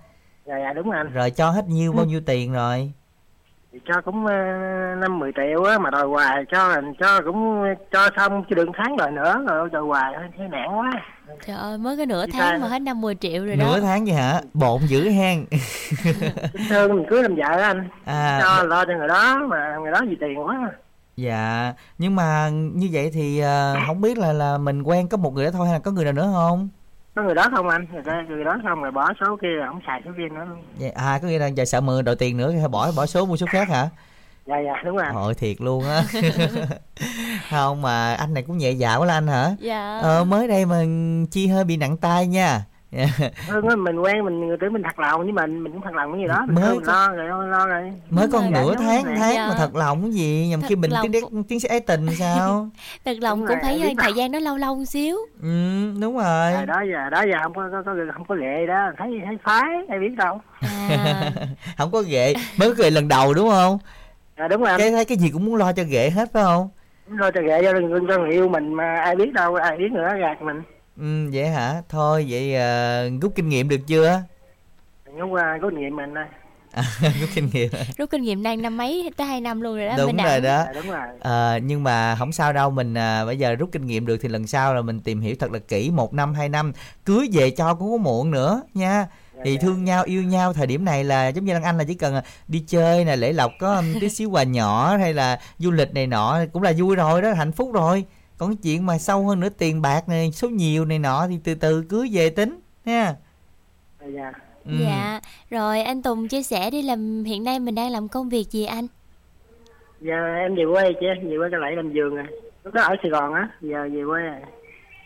Dạ, dạ đúng anh. Rồi cho hết nhiêu bao nhiêu tiền rồi? Cho cũng năm mười triệu á, mà đòi hoài cho cho cũng cho xong chứ đừng tháng đòi nữa, rồi đòi hoài thấy nản quá. Trời ơi, mới cái nửa tháng mà hết năm mười triệu rồi đó. Nửa tháng vậy hả? Bộn dữ hen. Thương mình cưới làm vợ đó anh. À, cho lo cho người đó mà người đó vì tiền quá. Dạ, nhưng mà như vậy thì không biết là là mình quen có một người đó thôi hay là có người nào nữa không? Có người đó không anh, người, người đó xong rồi bỏ số kia rồi không xài số riêng nữa luôn. À, có nghĩa là giờ sợ mưa đòi tiền nữa thì bỏ bỏ số mua số khác hả? Dạ dạ đúng rồi. Thôi thiệt luôn á. Không mà anh này cũng nhẹ dạ quá là anh hả? Dạ. Ờ mới đây mà Chi hơi bị nặng tay nha. Hơn á, mình quen mình người tưởng mình thật lòng với mình, mình cũng thật lòng với người đó. Mình mới lo rồi lo rồi. Mới con nửa tháng tháng, tháng dạ. Mà thật lòng cái gì? Nhằm thật khi mình tiếng đế, tiếng sẽ ái tình sao? Thật lòng đúng cũng rồi, phải thời gian nó lâu lâu một xíu. Ừ đúng rồi. Rồi đó giờ đó giờ không có có, có không có ghệ đó, thấy thấy phái, ai biết đâu. À. Không có ghệ, mới ghệ lần đầu đúng không? À đúng rồi. Cái thấy cái gì cũng muốn lo cho ghệ hết phải không? Lo cho ghệ cho người cho người yêu mình mà ai biết đâu, ai biết nữa gạt mình. Ừ vậy hả? Thôi vậy uh, rút kinh nghiệm được chưa? Rút uh, rút kinh nghiệm mình đây. À, rút kinh nghiệm. Rút kinh nghiệm đang năm mấy tới hai năm luôn rồi đó. Đúng mình rồi đó. À, đúng rồi. À, nhưng mà không sao đâu, mình à, bây giờ rút kinh nghiệm được thì lần sau là mình tìm hiểu thật là kỹ, một năm hai năm cưới về cho cũng có muộn nữa nha. Thì thương nhau yêu nhau thời điểm này là giống như Lan Anh là chỉ cần đi chơi nè, lễ lộc có tí xíu quà nhỏ hay là du lịch này nọ cũng là vui rồi đó, hạnh phúc rồi. Còn chuyện mà sâu hơn nữa tiền bạc này, số nhiều này nọ thì từ từ cưới về tính nha. Dạ. Ừ. Dạ. Rồi anh Tùng chia sẻ đi, làm hiện nay mình đang làm công việc gì anh? Dạ em về quê chị, về quê cho lại làm vườn rồi. Lúc đó ở Sài Gòn á, giờ về quê rồi.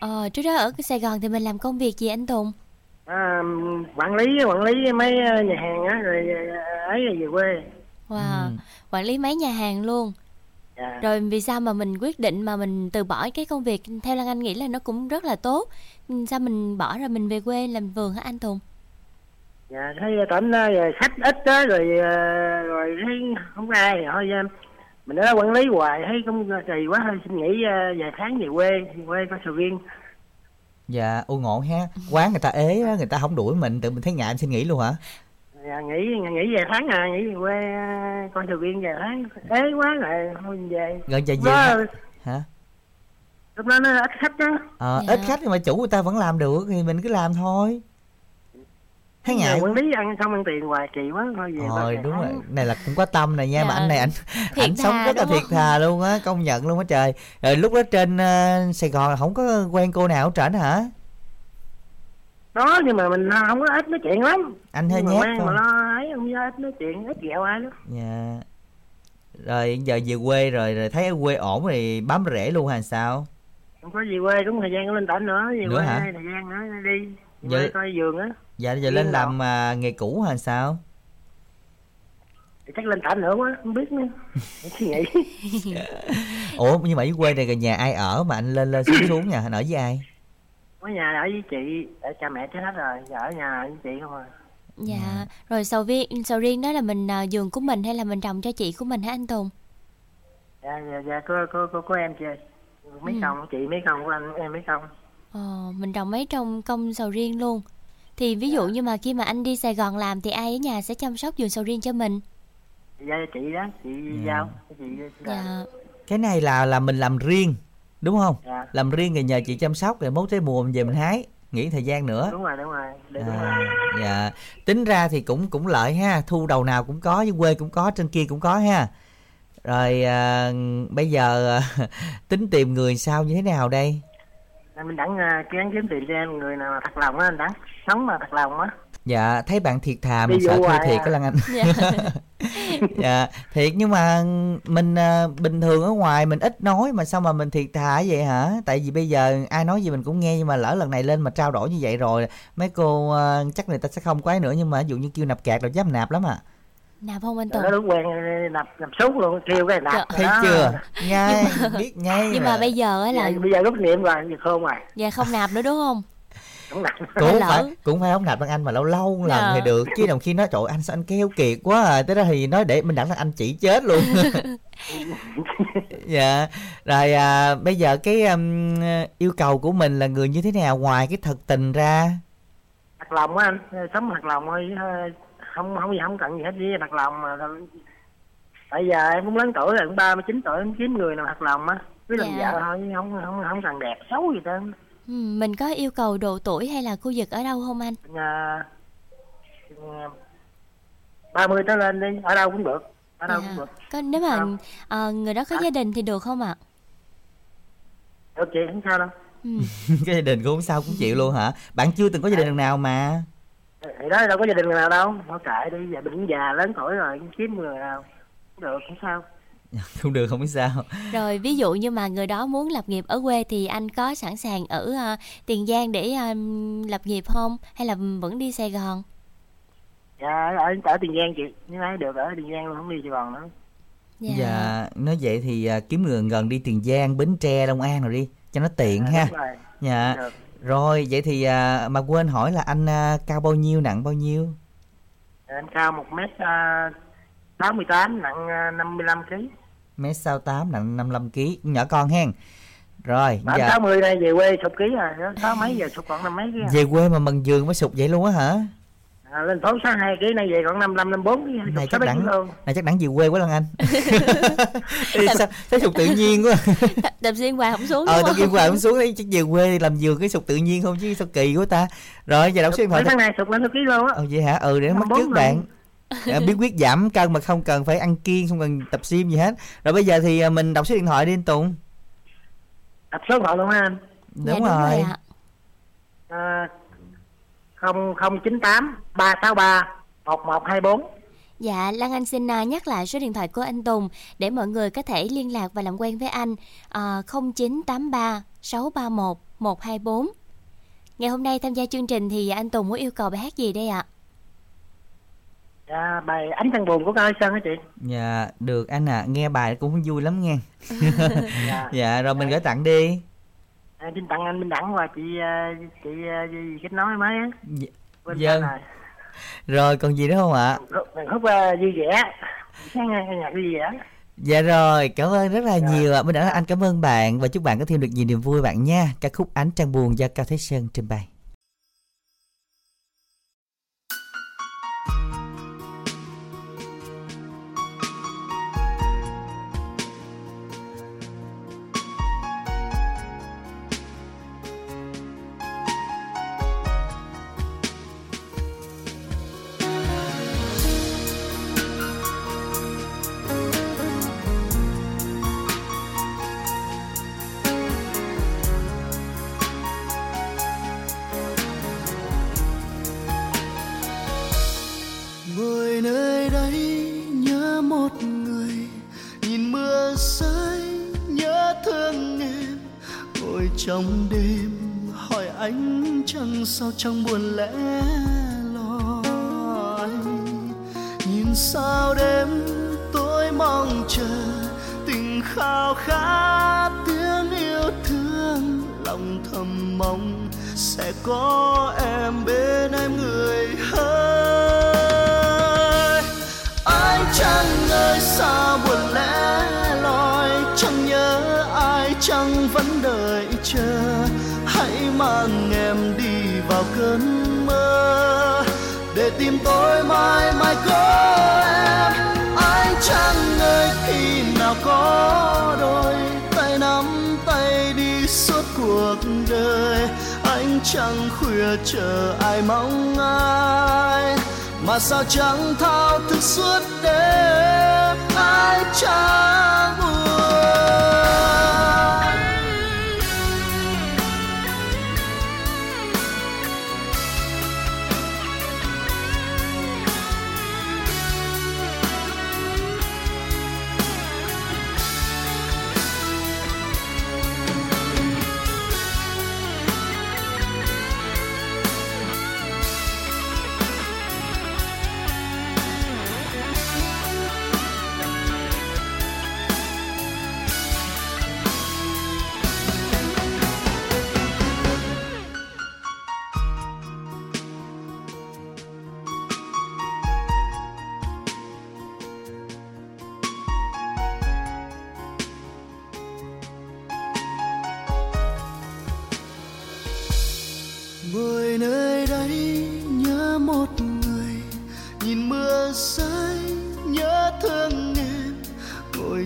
Ờ trước đó ở Sài Gòn thì mình làm công việc gì anh Tùng? À, quản lý quản lý mấy nhà hàng á, rồi ấy là về quê. Wow, ừ. Quản lý mấy nhà hàng luôn. Yeah. Rồi vì sao mà mình quyết định mà mình từ bỏ cái công việc theo Lan Anh nghĩ là nó cũng rất là tốt, sao mình bỏ rồi mình về quê làm vườn hả anh Tùng? Dạ yeah, thấy tỉnh rồi khách ít đó, rồi rồi thấy không ai thôi mình ở quản lý hoài thấy cũng trì quá, thôi xin nghỉ vài tháng về quê về quê có sự riêng. Dạ ô ngộ ha, quán người ta ế người ta không đuổi mình tự mình thấy ngại xin nghỉ luôn hả? À, nghỉ nghỉ về tháng à, nghỉ về quê con Thừa Thiên về tháng ế quá rồi thôi về. Gần về về hả? Hả? Lúc đó nó ít khách đó. Ờ à, dạ. Ít khách nhưng mà chủ người ta vẫn làm được thì mình cứ làm thôi. Thấy ngại. Quản lý ăn không ăn tiền hoài kỳ quá thôi về. Rồi đúng tháng. Rồi, này là cũng có tâm này nha dạ. Mà anh này ảnh ảnh sống rất là thiệt thà luôn á, công nhận luôn á trời. Rồi lúc đó trên uh, Sài Gòn là không có quen cô nào ở trển hả? Đó nhưng mà mình không có ít nói chuyện lắm. Anh hơi nhát thôi. Mà lo ấy không có ít nói chuyện, ít ghẹo ai lắm. Dạ. Rồi giờ về quê rồi rồi thấy ở quê ổn rồi bám rễ luôn hay sao? Không có về quê đúng thời gian lên tỉnh nữa, về nữa quê hả? Thời gian nữa đi. Giờ dạ. Coi vườn á. Dạ giờ đi lên làm à, nghề cũ hay sao? Chắc lên tỉnh nữa quá, không biết nữa. Suy nghĩ. Ủa nhưng mà ở quê này gần nhà ai ở mà anh lên lên xuống xuống nhà, anh ở với ai? Ở nhà ở với chị, ở cha mẹ chết hết rồi, giờ ở nhà ở với chị không à. Dạ, rồi sầu riêng, sầu riêng đó là mình vườn uh, của mình hay là mình trồng cho chị của mình hả anh Tùng? Dạ, dạ, dạ, cô, cô, cô, cô em chị, mấy ừ. Công, chị mấy công của anh, em mấy công. Ờ, mình trồng mấy trong công sầu riêng luôn. Thì ví dụ dạ. Như mà khi mà anh đi Sài Gòn làm thì ai ở nhà sẽ chăm sóc vườn sầu riêng cho mình? Dạ, chị đó, chị dạ. Giao, chị dạ. Cái này là là mình làm riêng. Đúng không? Dạ. Làm riêng rồi nhờ chị chăm sóc rồi mốt tới mùa mình về mình hái, nghỉ thời gian nữa. Đúng rồi, đúng rồi. Đúng rồi. À, dạ. Tính ra thì cũng cũng lợi ha, thu đầu nào cũng có, dưới quê cũng có, trên kia cũng có ha. Rồi à, bây giờ tính tìm người sao như thế nào đây? Mình đặng kiếm kiếm tìm cho em người nào thật lòng á, đặng sống mà thật lòng á. Dạ, thấy bạn thiệt thà mình sợ thua thiệt đó Lan Anh. Dạ. Dạ, thiệt nhưng mà mình à, bình thường ở ngoài mình ít nói mà sao mà mình thiệt thà vậy hả? Tại vì bây giờ ai nói gì mình cũng nghe, nhưng mà lỡ lần này lên mà trao đổi như vậy rồi mấy cô à, chắc người ta sẽ không quấy nữa, nhưng mà ví dụ như kêu nạp cạc là dám nạp lắm à. Nạp không anh Tùng? Nó đúng quen nạp nạp sốt luôn, kêu cái nạp. Thấy chưa? Ngay, biết ngay. Nhưng mà. mà bây giờ á là bây giờ rút niệm rồi, giờ không rồi. Dạ không nạp nữa đúng không? Cũng, cũng phải cũng phải không nạp bằng anh mà lâu lâu lần à. Thì được chứ đồng khi nói trời anh sao anh keo kiệt quá à, tới đó thì nói để mình đặng là anh chỉ chết luôn. Dạ rồi à, bây giờ cái um, yêu cầu của mình là người như thế nào ngoài cái thật tình ra? Thật lòng á anh, sống thật lòng thôi, không không gì không cần gì hết, với thật lòng mà Tại giờ em cũng lớn tuổi rồi, cũng ba mươi chín tuổi, em kiếm người nào thật lòng á, cứ làm dạ. vợ thôi, không không không cần đẹp xấu gì hết. Ừ, mình có yêu cầu độ tuổi hay là khu vực ở đâu không anh? À, ba mươi tới lên đi, ở đâu cũng được, ở đâu dạ. cũng được. Có, nếu mà à, người đó có à. gia đình thì được không ạ? À? Được chị, không sao đâu. Ừ. Cái gia đình cũng không sao, cũng chịu luôn hả? Bạn chưa từng có gia đình nào mà. Thì đó đâu có gia đình nào đâu, thôi kệ đi, giờ bệnh già lớn tuổi rồi, kiếm người nào cũng được, không sao. Không được không biết sao. Rồi ví dụ như mà người đó muốn lập nghiệp ở quê thì anh có sẵn sàng ở uh, Tiền Giang để uh, lập nghiệp không? Hay là vẫn đi Sài Gòn? Dạ ở, ở Tiền Giang chị, nếu nói được ở Tiền Giang luôn, không đi Sài Gòn nữa. Dạ, dạ nói vậy thì uh, kiếm người gần đi Tiền Giang, Bến Tre, Long An rồi đi cho nó tiện à, ha. Rồi. Dạ. Được. Rồi vậy thì uh, mà quên hỏi là anh uh, cao bao nhiêu, nặng bao nhiêu? Anh cao một mét tám mươi tám, nặng năm mươi lăm ki lô gam. Mét sao tám, nặng năm mươi lăm ki lô gam, nhỏ con hen. Rồi giờ... sáu mươi đây, về quê sụp ký rồi, sáu mấy giờ sụp còn năm mấy ký. Về quê mà mần giường mới sụp vậy luôn á hả? À, lên phố sáu mươi hai ki lô gam, nay về còn năm mươi lăm, năm mươi bốn ki lô gam. Này chắc đẳng luôn. Này chắc đẳng về quê quá Lan Anh. Thấy sụp tự nhiên quá. Tập xuyên qua không xuống. Ờ, tập xuyên qua không xuống đấy, chắc về quê làm giường cái sụp tự nhiên không chứ sao kỳ quá ta. Rồi giờ đọc số điện thoại. Tháng này sụp lên năm mươi ki lô gam luôn á. Ờ vậy hả? Ừ để mất trước bạn. Biết quyết giảm cân mà không cần phải ăn kiêng, không cần tập gym gì hết. Rồi bây giờ thì mình đọc số điện thoại đi anh Tùng. Đọc số điện thoại luôn hả anh? Đúng, dạ, đúng rồi, rồi à, không không chín tám ba sáu ba một một hai bốn. Dạ Lan Anh xin nhắc lại số điện thoại của anh Tùng để mọi người có thể liên lạc và làm quen với anh. à, không chín tám ba sáu ba một một hai bốn. Ngày hôm nay tham gia chương trình thì anh Tùng muốn yêu cầu bài hát gì đây ạ? À? Dạ, bài Ánh Trăng Buồn của Cao Hải Sơn hả chị? Dạ, được anh ạ, à, nghe bài cũng vui lắm nghe. Dạ. Dạ, rồi mình gửi tặng đi. À, xin tặng anh Minh Đẳng và chị chị gì Kết Nói mới á. Dạ. Rồi còn gì nữa không ạ? Mình khúc vui vẻ, sáng nhạc vui vẻ. Dạ rồi, cảm ơn rất là dạ. nhiều ạ. Minh Đẳng, anh cảm ơn bạn và chúc bạn có thêm được nhiều niềm vui bạn nha. Ca khúc Ánh Trăng Buồn do Cao Thái Sơn trình bày. Trong đêm hỏi ánh trăng sao trong buồn lẻ loi, nhìn sao đêm tôi mong chờ tình khao khát tiếng yêu thương, lòng thầm mong sẽ có em bên em người ơi. Ánh trăng ơi sao buồn lẻ loi, chẳng nhớ ai chẳng vẫn đợi chờ, hãy mang em đi vào cơn mơ để tìm tôi mãi mãi có em. Ánh trăng ơi khi nào có đôi tay nắm tay đi suốt cuộc đời, ánh trăng khuya chờ ai mong ai mà sao chẳng thao thức suốt đêm. Ánh trăng buồn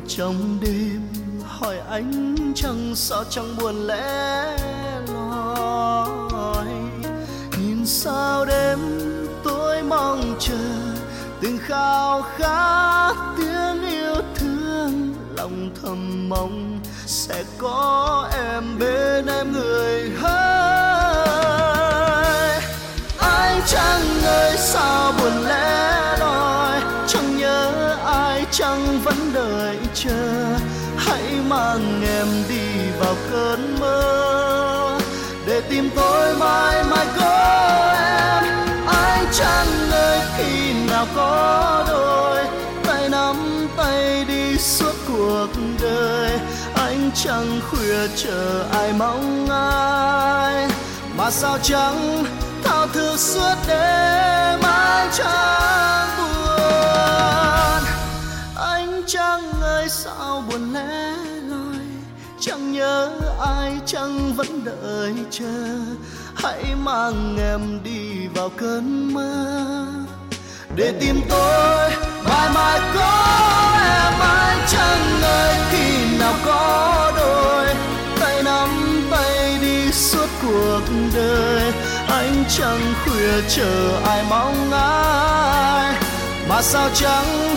trong đêm hỏi anh chẳng sao chẳng buồn lẽ loi, nhìn sao đêm tôi mong chờ tiếng khao khát tiếng yêu thương, lòng thầm mong sẽ có em bên em người hỡi. Ai chẳng ngờ sao buồn lẽ loi, chẳng nhớ ai chẳng vẫn đợi chờ, hãy mang em đi vào cơn mơ để tìm tôi mãi mãi có em. Ai chẳng ngờ khi nào có đôi tay nắm tay đi suốt cuộc đời, anh chẳng khuya chờ ai mong ai mà sao chẳng thao thức suốt đêm. Anh chẳng buồn, anh chẳng ngờ sao buồn lẽ loi, chẳng nhớ ai chẳng vẫn đợi chờ, hãy mang em đi vào cơn mơ để tìm tôi mãi mãi có em. Mãi chẳng ngờ khi nào có đôi tay nắm tay đi suốt cuộc đời, anh chẳng khuya chờ ai mong ai mà sao chẳng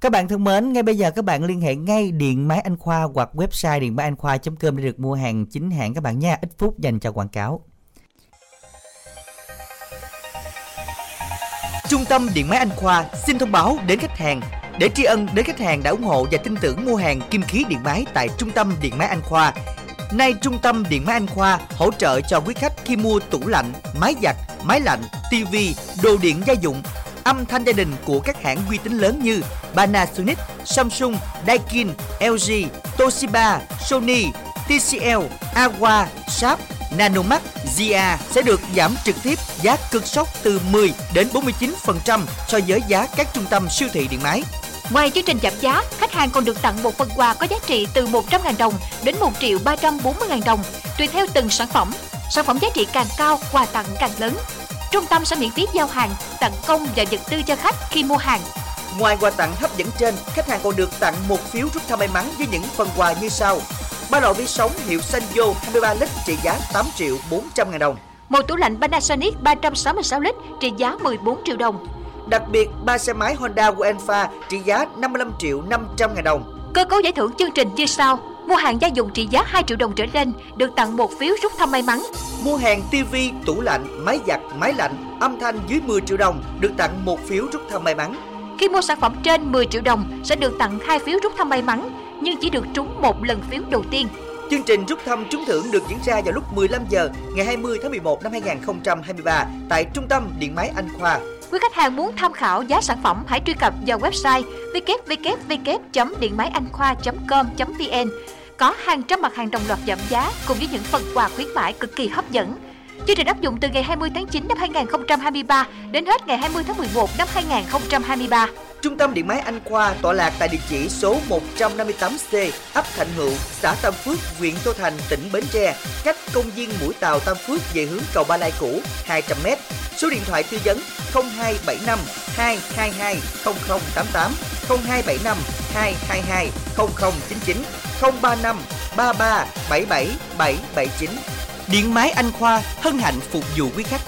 Các bạn thân mến, ngay bây giờ các bạn liên hệ ngay Điện Máy Anh Khoa hoặc website điện máy anh khoa chấm com để được mua hàng chính hãng các bạn nha. Ít phút dành cho quảng cáo. Trung tâm Điện Máy Anh Khoa xin thông báo đến khách hàng để tri ân đến khách hàng đã ủng hộ và tin tưởng mua hàng kim khí điện máy tại Trung tâm Điện Máy Anh Khoa. Nay Trung tâm Điện Máy Anh Khoa hỗ trợ cho quý khách khi mua tủ lạnh, máy giặt, máy lạnh, tivi, đồ điện gia dụng, âm thanh gia đình của các hãng uy tín lớn như Panasonic, Samsung, Daikin, lờ giê, Toshiba, Sony, tê xê lờ, Awa, Sharp, Nanomax, Gia sẽ được giảm trực tiếp giá cực sốc từ mười đến bốn mươi chín phần trăm so với giá các trung tâm siêu thị điện máy. Ngoài chương trình giảm giá, khách hàng còn được tặng một phần quà có giá trị từ một trăm nghìn đồng đến một triệu ba trăm bốn mươi nghìn đồng tùy theo từng sản phẩm. Sản phẩm giá trị càng cao, quà tặng càng lớn. Trung tâm sẽ miễn phí giao hàng, tặng công và vật tư cho khách khi mua hàng. Ngoài quà tặng hấp dẫn trên, khách hàng còn được tặng một phiếu rút thăm may mắn với những phần quà như sau: ba lọ vi sóng hiệu Sanyo hai mươi ba lít trị giá tám triệu bốn trăm ngàn đồng, một tủ lạnh Panasonic ba trăm sáu mươi sáu lít trị giá mười bốn triệu đồng. Đặc biệt, ba xe máy Honda Wellfa trị giá năm mươi lăm triệu năm trăm ngàn đồng. Cơ cấu giải thưởng chương trình như sau: mua hàng gia dụng trị giá hai triệu đồng trở lên được tặng một phiếu rút thăm may mắn. Mua hàng tivi, tủ lạnh, máy giặt, máy lạnh, âm thanh dưới mười triệu đồng được tặng một phiếu rút thăm may mắn. Khi mua sản phẩm trên mười triệu đồng sẽ được tặng hai phiếu rút thăm may mắn, nhưng chỉ được trúng một lần phiếu đầu tiên. Chương trình rút thăm trúng thưởng được diễn ra vào lúc mười lăm giờ ngày hai mươi tháng mười một năm hai nghìn không trăm hai mươi ba tại Trung tâm Điện Máy Anh Khoa. Quý khách hàng muốn tham khảo giá sản phẩm hãy truy cập vào website w w w chấm điện máy anh khoa chấm com chấm v n. Có hàng trăm mặt hàng đồng loạt giảm giá cùng với những phần quà khuyến mãi cực kỳ hấp dẫn. Chương trình áp dụng từ ngày hai mươi tháng chín năm hai nghìn không trăm hai mươi ba đến hết ngày hai mươi tháng mười một năm hai nghìn không trăm hai mươi ba. Trung tâm Điện Máy Anh Khoa tọa lạc tại địa chỉ số một trăm năm mươi tám C, ấp Thạnh Hữu, xã Tam Phước, huyện Tô Thành, tỉnh Bến Tre, cách công viên Mũi Tàu Tam Phước về hướng cầu Ba Lai cũ hai trăm mét. Số điện thoại tư vấn không hai bảy năm hai hai hai không không tám tám, không hai bảy năm hai hai hai không không chín chín, không ba năm ba ba bảy bảy bảy bảy chín. Điện Máy Anh Khoa hân hạnh phục vụ quý khách.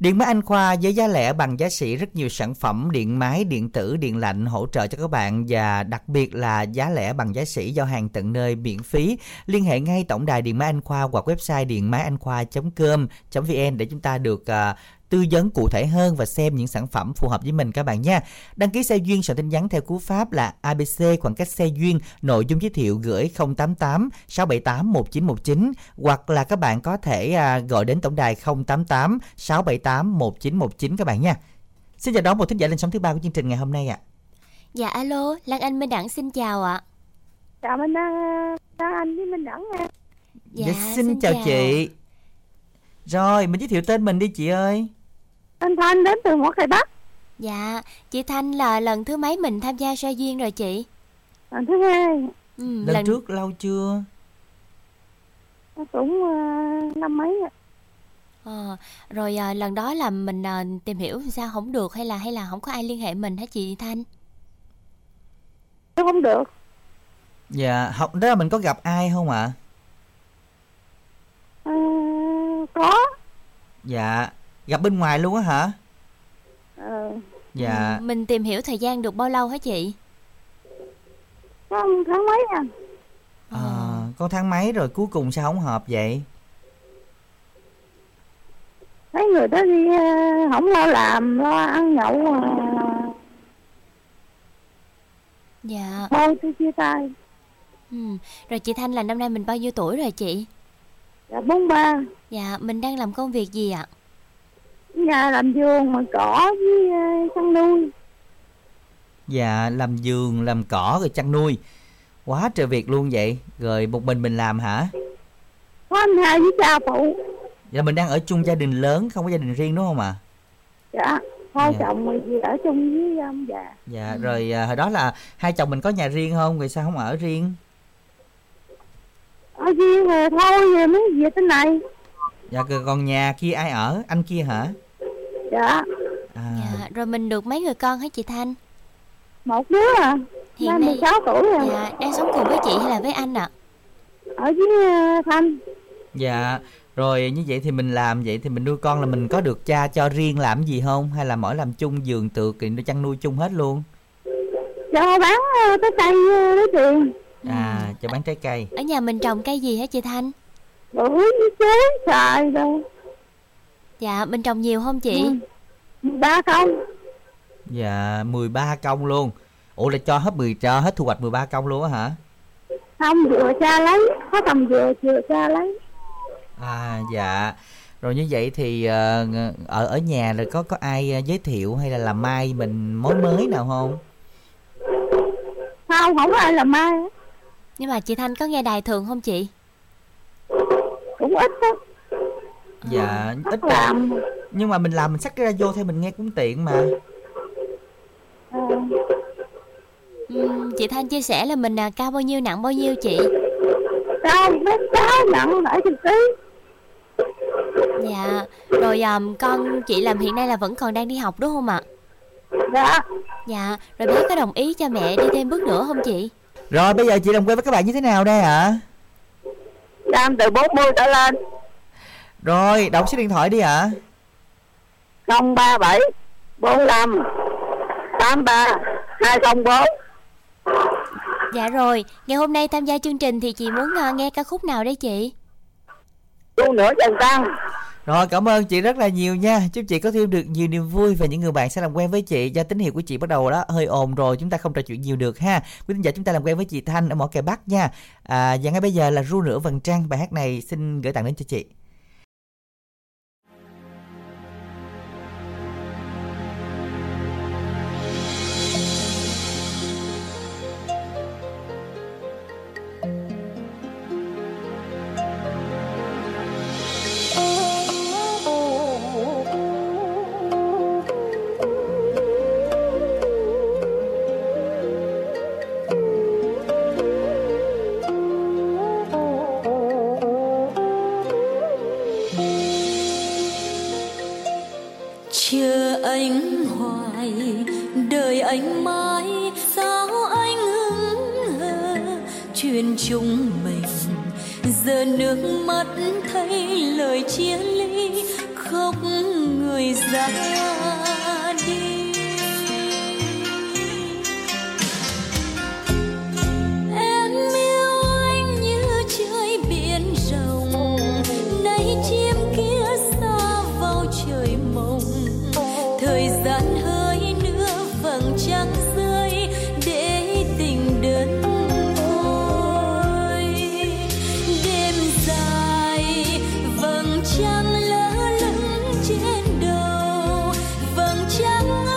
Điện Máy Anh Khoa với giá lẻ bằng giá sỉ rất nhiều sản phẩm điện máy, điện tử, điện lạnh hỗ trợ cho các bạn, và đặc biệt là giá lẻ bằng giá sỉ, giao hàng tận nơi miễn phí. Liên hệ ngay tổng đài Điện Máy Anh Khoa hoặc website điện máy anh khoa chấm com chấm v n để chúng ta được uh, tư vấn cụ thể hơn và xem những sản phẩm phù hợp với mình các bạn nha. Đăng ký xe duyên soạn tin nhắn theo cú pháp là a bê xê khoảng cách xe duyên, nội dung giới thiệu gửi không tám tám sáu bảy tám một chín một chín, hoặc là các bạn có thể gọi đến tổng đài không tám tám sáu bảy tám một chín một chín các bạn nha. Xin chào đón một thính giả lên sóng thứ ba của chương trình ngày hôm nay ạ. À. Dạ alo, Lan Anh Minh Đẳng xin chào ạ. Chào Minh Đẳng, Lan Anh với Minh Đẳng nha. Dạ, dạ xin, xin chào, chào chị. Rồi, mình giới thiệu tên mình đi chị ơi. Anh Thanh đến từ Mỏ Cày Bắc. Dạ, chị Thanh là lần thứ mấy mình tham gia Se Duyên rồi chị? Lần thứ hai. Ừ, lần, lần trước lâu chưa? Nó cũng uh, năm mấy ạ. À, rồi à, lần đó là mình à, tìm hiểu sao không được hay là hay là không có ai liên hệ mình hả chị Thanh? Không được. Dạ, học đó là mình có gặp ai không ạ? À? À, có. Dạ, gặp bên ngoài luôn á hả? Ừ. Dạ. Mình tìm hiểu thời gian được bao lâu hả chị? Có tháng mấy à? À, có tháng mấy rồi cuối cùng sao không hợp vậy? Mấy người đó đi không lo làm, lo ăn nhậu à. Dạ. Thôi tôi chia tay. Ừ. Rồi chị Thanh là năm nay mình bao nhiêu tuổi rồi chị? Dạ bốn mươi ba. Dạ, mình đang làm công việc gì ạ? Dạ, làm vườn mà cỏ với chăn nuôi. Dạ, làm vườn, làm cỏ rồi chăn nuôi. Quá trời việc luôn vậy. Rồi một mình mình làm hả? Có anh hai với cha phụ. Dạ, mình đang ở chung gia đình lớn, không có gia đình riêng đúng không ạ? À? Dạ, hai dạ. chồng mình ở chung với ông già. Dạ, ừ. Rồi hồi đó là hai chồng mình có nhà riêng không? Rồi sao không ở riêng? Ở riêng rồi thôi, mới về tới này. Dạ, còn nhà kia ai ở? Anh kia hả? Dạ. À. Dạ, rồi mình được mấy người con hả chị Thanh? Một đứa à, hiện nay mười sáu tuổi rồi. Dạ, đang sống cùng với chị hay là với anh ạ? À? Ở với Thanh. Dạ, rồi như vậy thì mình làm vậy thì mình nuôi con là mình có được cha cho riêng làm gì không? Hay là mỗi làm chung vườn tược thì chăn nuôi chung hết luôn? Cho bán trái cây lấy tiền. À, cho bán trái cây. Ở nhà mình trồng cây gì hả chị Thanh? Bưởi, chế, xoài đâu. Dạ, mình trồng nhiều không chị? Ba công. Dạ, mười ba công luôn. Ủa là cho hết mười cho hết thu hoạch mười ba công luôn á hả? Không, vừa cha lấy, có tầm vừa vừa cha lấy. À dạ. Rồi như vậy thì ở ở nhà là có có ai giới thiệu hay là làm mai mình mối mới nào không? Không, không có ai làm mai. Nhưng mà chị Thanh có nghe đài thường không chị? Cũng ít á. Dạ, ít làm. Nhưng mà mình làm mình xách ra vô theo mình nghe cũng tiện mà. Ừ, chị Thanh chia sẻ là mình à, cao bao nhiêu nặng bao nhiêu chị? Cao một mét sáu, nặng bảy mươi ký. Dạ. Rồi à, con chị làm hiện nay là vẫn còn đang đi học đúng không ạ? Dạ. Dạ. Rồi bé có đồng ý cho mẹ đi thêm bước nữa không chị? Rồi bây giờ chị làm quen với các bạn như thế nào đây ạ? À? Làm từ bốn mươi trở lên. Rồi đọc số điện thoại đi ạ. À? không ba bảy bốn năm tám ba hai không bốn. Dạ rồi, ngày hôm nay tham gia chương trình thì chị muốn uh, nghe ca khúc nào đấy chị? Luôn nữa chàng tăng. Rồi cảm ơn chị rất là nhiều nha. Chúc chị có thêm được nhiều niềm vui và những người bạn sẽ làm quen với chị. Do tín hiệu của chị bắt đầu đó hơi ồn rồi, chúng ta không trò chuyện nhiều được ha. Quý thính giả chúng ta làm quen với chị Thanh ở Mỏ Cày Bắc nha. À, và ngay bây giờ là Ru Nửa Vầng Trăng, bài hát này xin gửi tặng đến cho chị. Trăng lỡ lững trên đầu vầng trăng.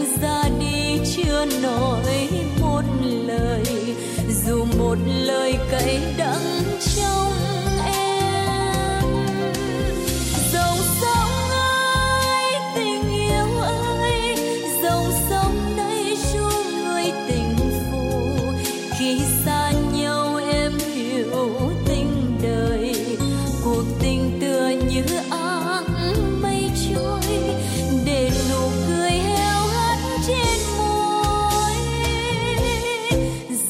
anh ra đi chưa nổi một lời, dù một lời cay đắng trong em. Dòng sông ơi, tình yêu ơi, dòng sông đây ru người tình phụ. Khi xa nhau em hiểu tình đời, cuộc tình tựa như áng mây trôi, để nụ cười héo hắt trên môi.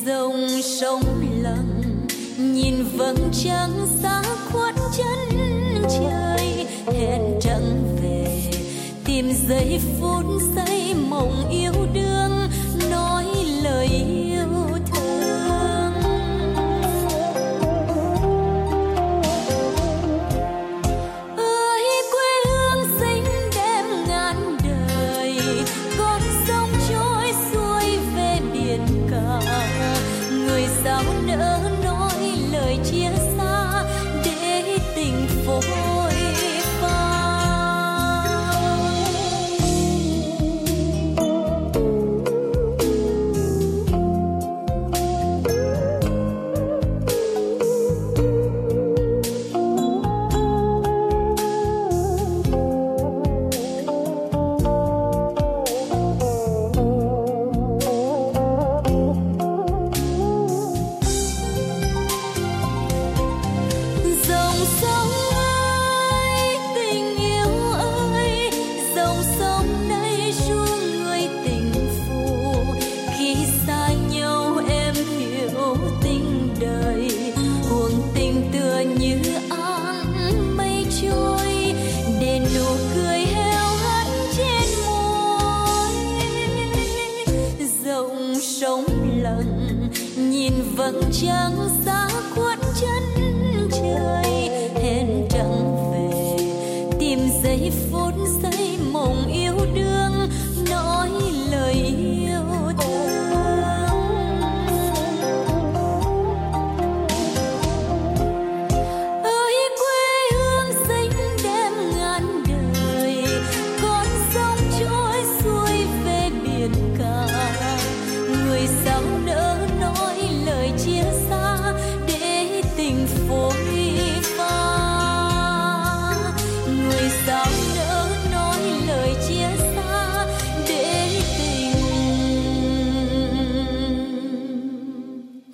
Dòng sông lặng nhìn vầng trăng xa khuất chân trời, hẹn trăng về tìm giây phút giây mộng yêu đương, nói lời yêu thương. Ơi quê hương xinh đẹp ngàn đời, con sông trôi xuôi về biển cả, người sao nỡ nói lời chia xa để tình phôi phai. Dòng sông ơi, tình yêu ơi, dòng sông đây ru người tình phụ. Khi xa nhau em hiểu tình đời, cuộc tình tựa như áng mây trôi, để nụ cười héo hắt trên môi. Dòng sông lặng nhìn vầng trăng xa khuất chân trời, hẹn trăng về tìm giây phút giây mộng yêu đương, nói lời yêu thương. Ơi quê hương xinh đẹp ngàn đời, con sông trôi xuôi về biển cả, người sao nỡ nói lời chia xa để tình phôi pha. Người sao nỡ nói lời chia xa để tình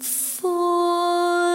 phôi pha.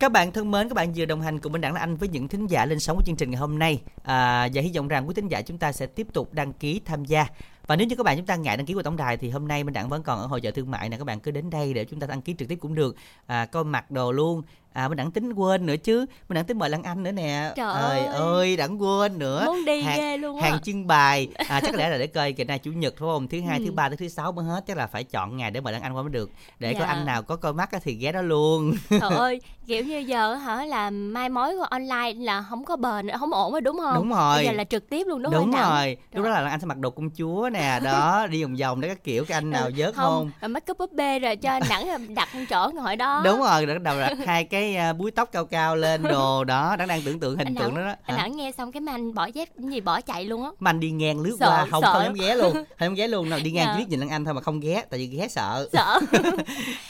Các bạn thân mến, các bạn vừa đồng hành cùng bên Đảng Lan Anh với những thính giả lên sóng của chương trình ngày hôm nay, à, và hy vọng rằng quý thính giả chúng ta sẽ tiếp tục đăng ký tham gia. Và nếu như các bạn chúng ta ngại đăng ký qua tổng đài thì hôm nay bên Đảng vẫn còn ở hội chợ thương mại nè, các bạn cứ đến đây để chúng ta đăng ký trực tiếp cũng được, à, coi mặc đồ luôn. À, bên Đảng tính quên nữa chứ, bên Đảng tính mời Lan Anh nữa nè. Trời ơi, ơi Đảng quên nữa. Muốn đi hàng, ghê luôn á. Hàng trưng bày, à, chắc lẽ là để coi kỳ nay chủ nhật phải không? Thứ hai, ừ. thứ ba, thứ sáu mới hết, chắc là phải chọn ngày để mời Lan Anh qua mới được. Để dạ. Coi anh nào có coi mắt thì ghé đó luôn. Trời ơi, kiểu như giờ hả là mai mối qua online là không có bền, không ổn rồi đúng không? Đúng rồi. Bây giờ là trực tiếp luôn đúng không? Đúng rồi. Lúc đó là Lan Anh sẽ mặc đồ công chúa nè, đó, đi vòng vòng để các kiểu các anh nào vớt không? Không, make up búp bê rồi cho Đảng đặt chỗ ngồi đó. Đúng rồi, Đảng đầu đặt hai cái búi tóc cao cao lên đồ đó, Đảng đang tưởng tượng hình tượng đó đó. Anh Đảng nghe xong cái manh bỏ dép gì bỏ chạy luôn á. Manh đi ngang lướt sợ, qua không sợ. Không dám ghé luôn, không dám ghé luôn. Nào đi ngang chỉ biết nhìn Lan Anh thôi mà không ghé, tại vì ghé sợ. Sợ.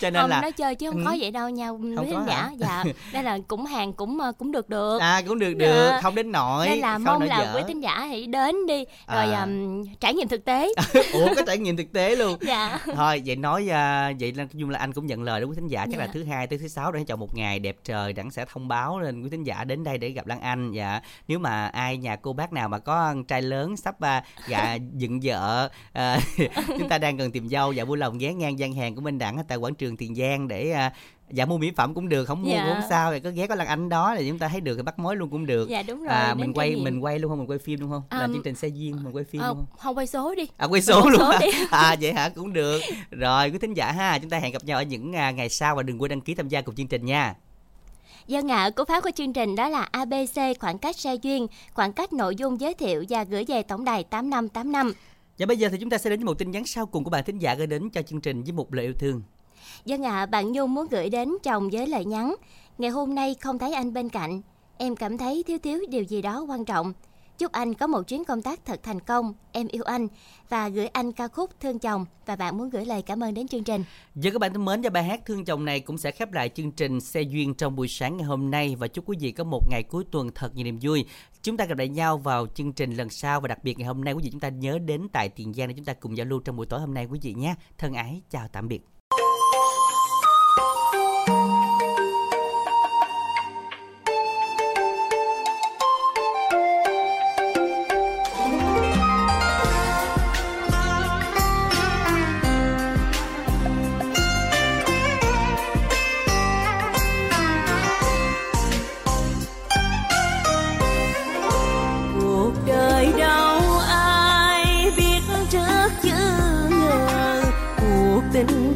Cho nên không, là nói chơi chứ không có vậy đâu nha. Không có hả? Dạ. Đây là cũng hàng cũng cũng được được. À cũng được được, à, không đến nổi. Nên là mong là quý tín giả hãy đến đi rồi à. um, trải nghiệm thực tế. Ủa có trải nghiệm thực tế luôn. Dạ. Thôi vậy nói uh, vậy là Dung là anh cũng nhận lời đối với thính giả chắc dạ. là thứ hai tới thứ sáu để chọn một ngày đẹp trời, Đảng sẽ thông báo lên quý thính giả đến đây để gặp Lan Anh. Dạ, nếu mà ai nhà cô bác nào mà có con trai lớn sắp uh, gạ dựng vợ, uh, chúng ta đang cần tìm dâu, dạ vui lòng ghé ngang gian hàng của Minh Đẳng tại quảng trường Tiền Giang để uh, dạ mua mỹ phẩm cũng được, không mua dạ. cũng không sao, thì có ghé có Lan Anh đó thì chúng ta thấy được thì bắt mối luôn cũng được. Dạ đúng rồi. À, mình quay mình quay luôn không, mình quay phim luôn không? Um, Làm chương trình Se Duyên mình quay phim uh, luôn không? Không quay số đi. À quay số không luôn. Số à. À vậy hả, cũng được. Rồi quý thính giả ha, chúng ta hẹn gặp nhau ở những ngày sau và đừng quên đăng ký tham gia cùng chương trình nha. Dân ngã của pháo của chương trình đó là a bê xê khoảng cách Se duyên, khoảng cách nội dung giới thiệu và gửi về tổng đài tám năm tám năm. Và bây giờ thì chúng ta sẽ đến với một tin nhắn sau cùng của bạn thính giả gửi đến cho chương trình với một lời yêu thương. Dân ạ, à, bạn Nhung muốn gửi đến chồng với lời nhắn: ngày hôm nay không thấy anh bên cạnh, em cảm thấy thiếu thiếu điều gì đó quan trọng. Chúc anh có một chuyến công tác thật thành công, em yêu anh. Và gửi anh ca khúc Thương Chồng. Và bạn muốn gửi lời cảm ơn đến chương trình. Giờ các bạn thân mến, và bài hát Thương Chồng này cũng sẽ khép lại chương trình Se duyên trong buổi sáng ngày hôm nay. Và chúc quý vị có một ngày cuối tuần thật nhiều niềm vui. Chúng ta gặp lại nhau vào chương trình lần sau. Và đặc biệt ngày hôm nay quý vị chúng ta nhớ đến tại Tiền Giang để chúng ta cùng giao lưu trong buổi tối hôm nay quý vị nhé. Thân ái, chào tạm biệt.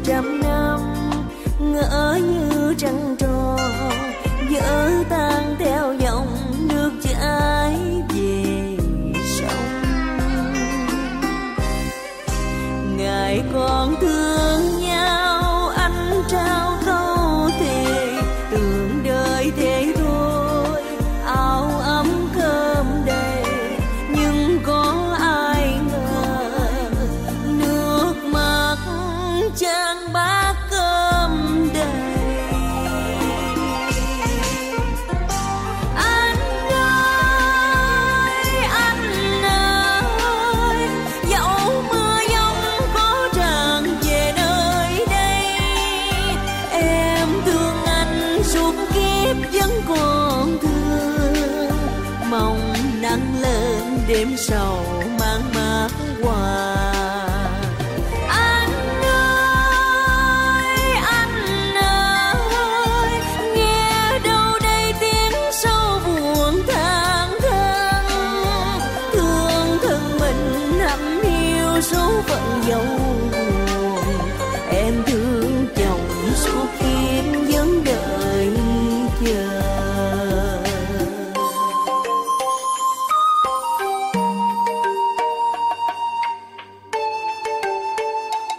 Trăm năm ngỡ như trăng tròn vỡ tan theo dòng nước chảy về sông. Ngày còn thương nhau anh trao câu thề, tưởng đời thế thôi áo ấm cơm đầy, nhưng có ai ngờ nước mắt cha đêm sầu mang mát quà. Anh ơi, anh ơi, nghe đâu đây tiếng sâu buồn than thân, thương thân mình hậm hiu số phận dẫu buồn, em thương chồng suốt kiếp vẫn đợi chờ.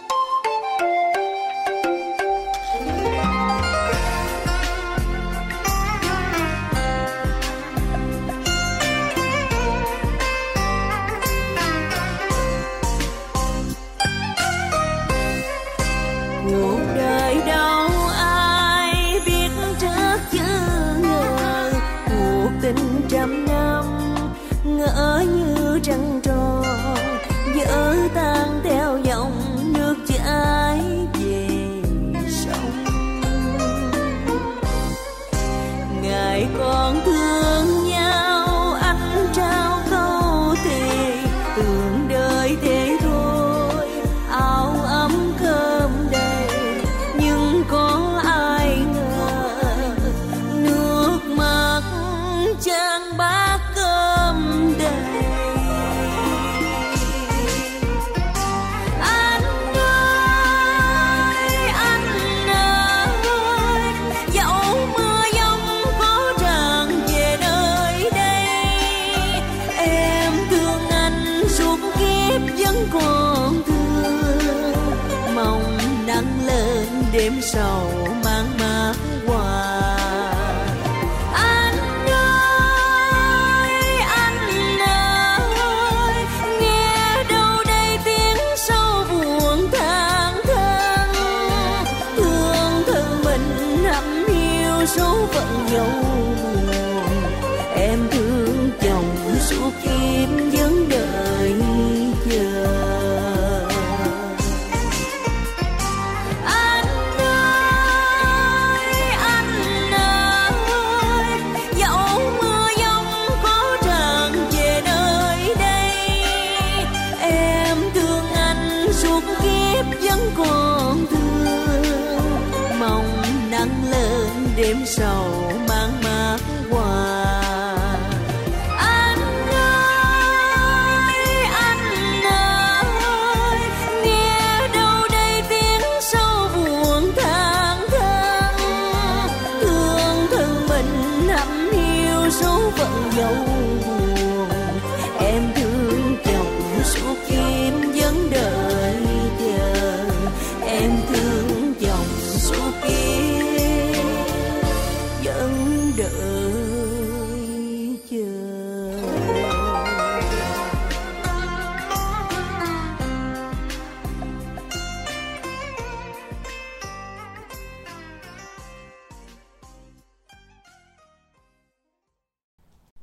Đêm sầu mang mát quà. Anh ơi, anh ơi, nghe đâu đây tiếng sâu buồn than thân, thương thân mình hậm hiu số phận dẫu buồn, em thương chồng suốt kiếp vẫn đợi chờ. tình yêu dấu vẫn dấu buồn, em thương chồng suốt kiếp vẫn đợi chờ, em thương chồng suốt kiếp vẫn đợi chờ.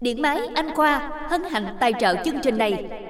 Điện máy Anh Khoa hân hạnh tài trợ chương trình này.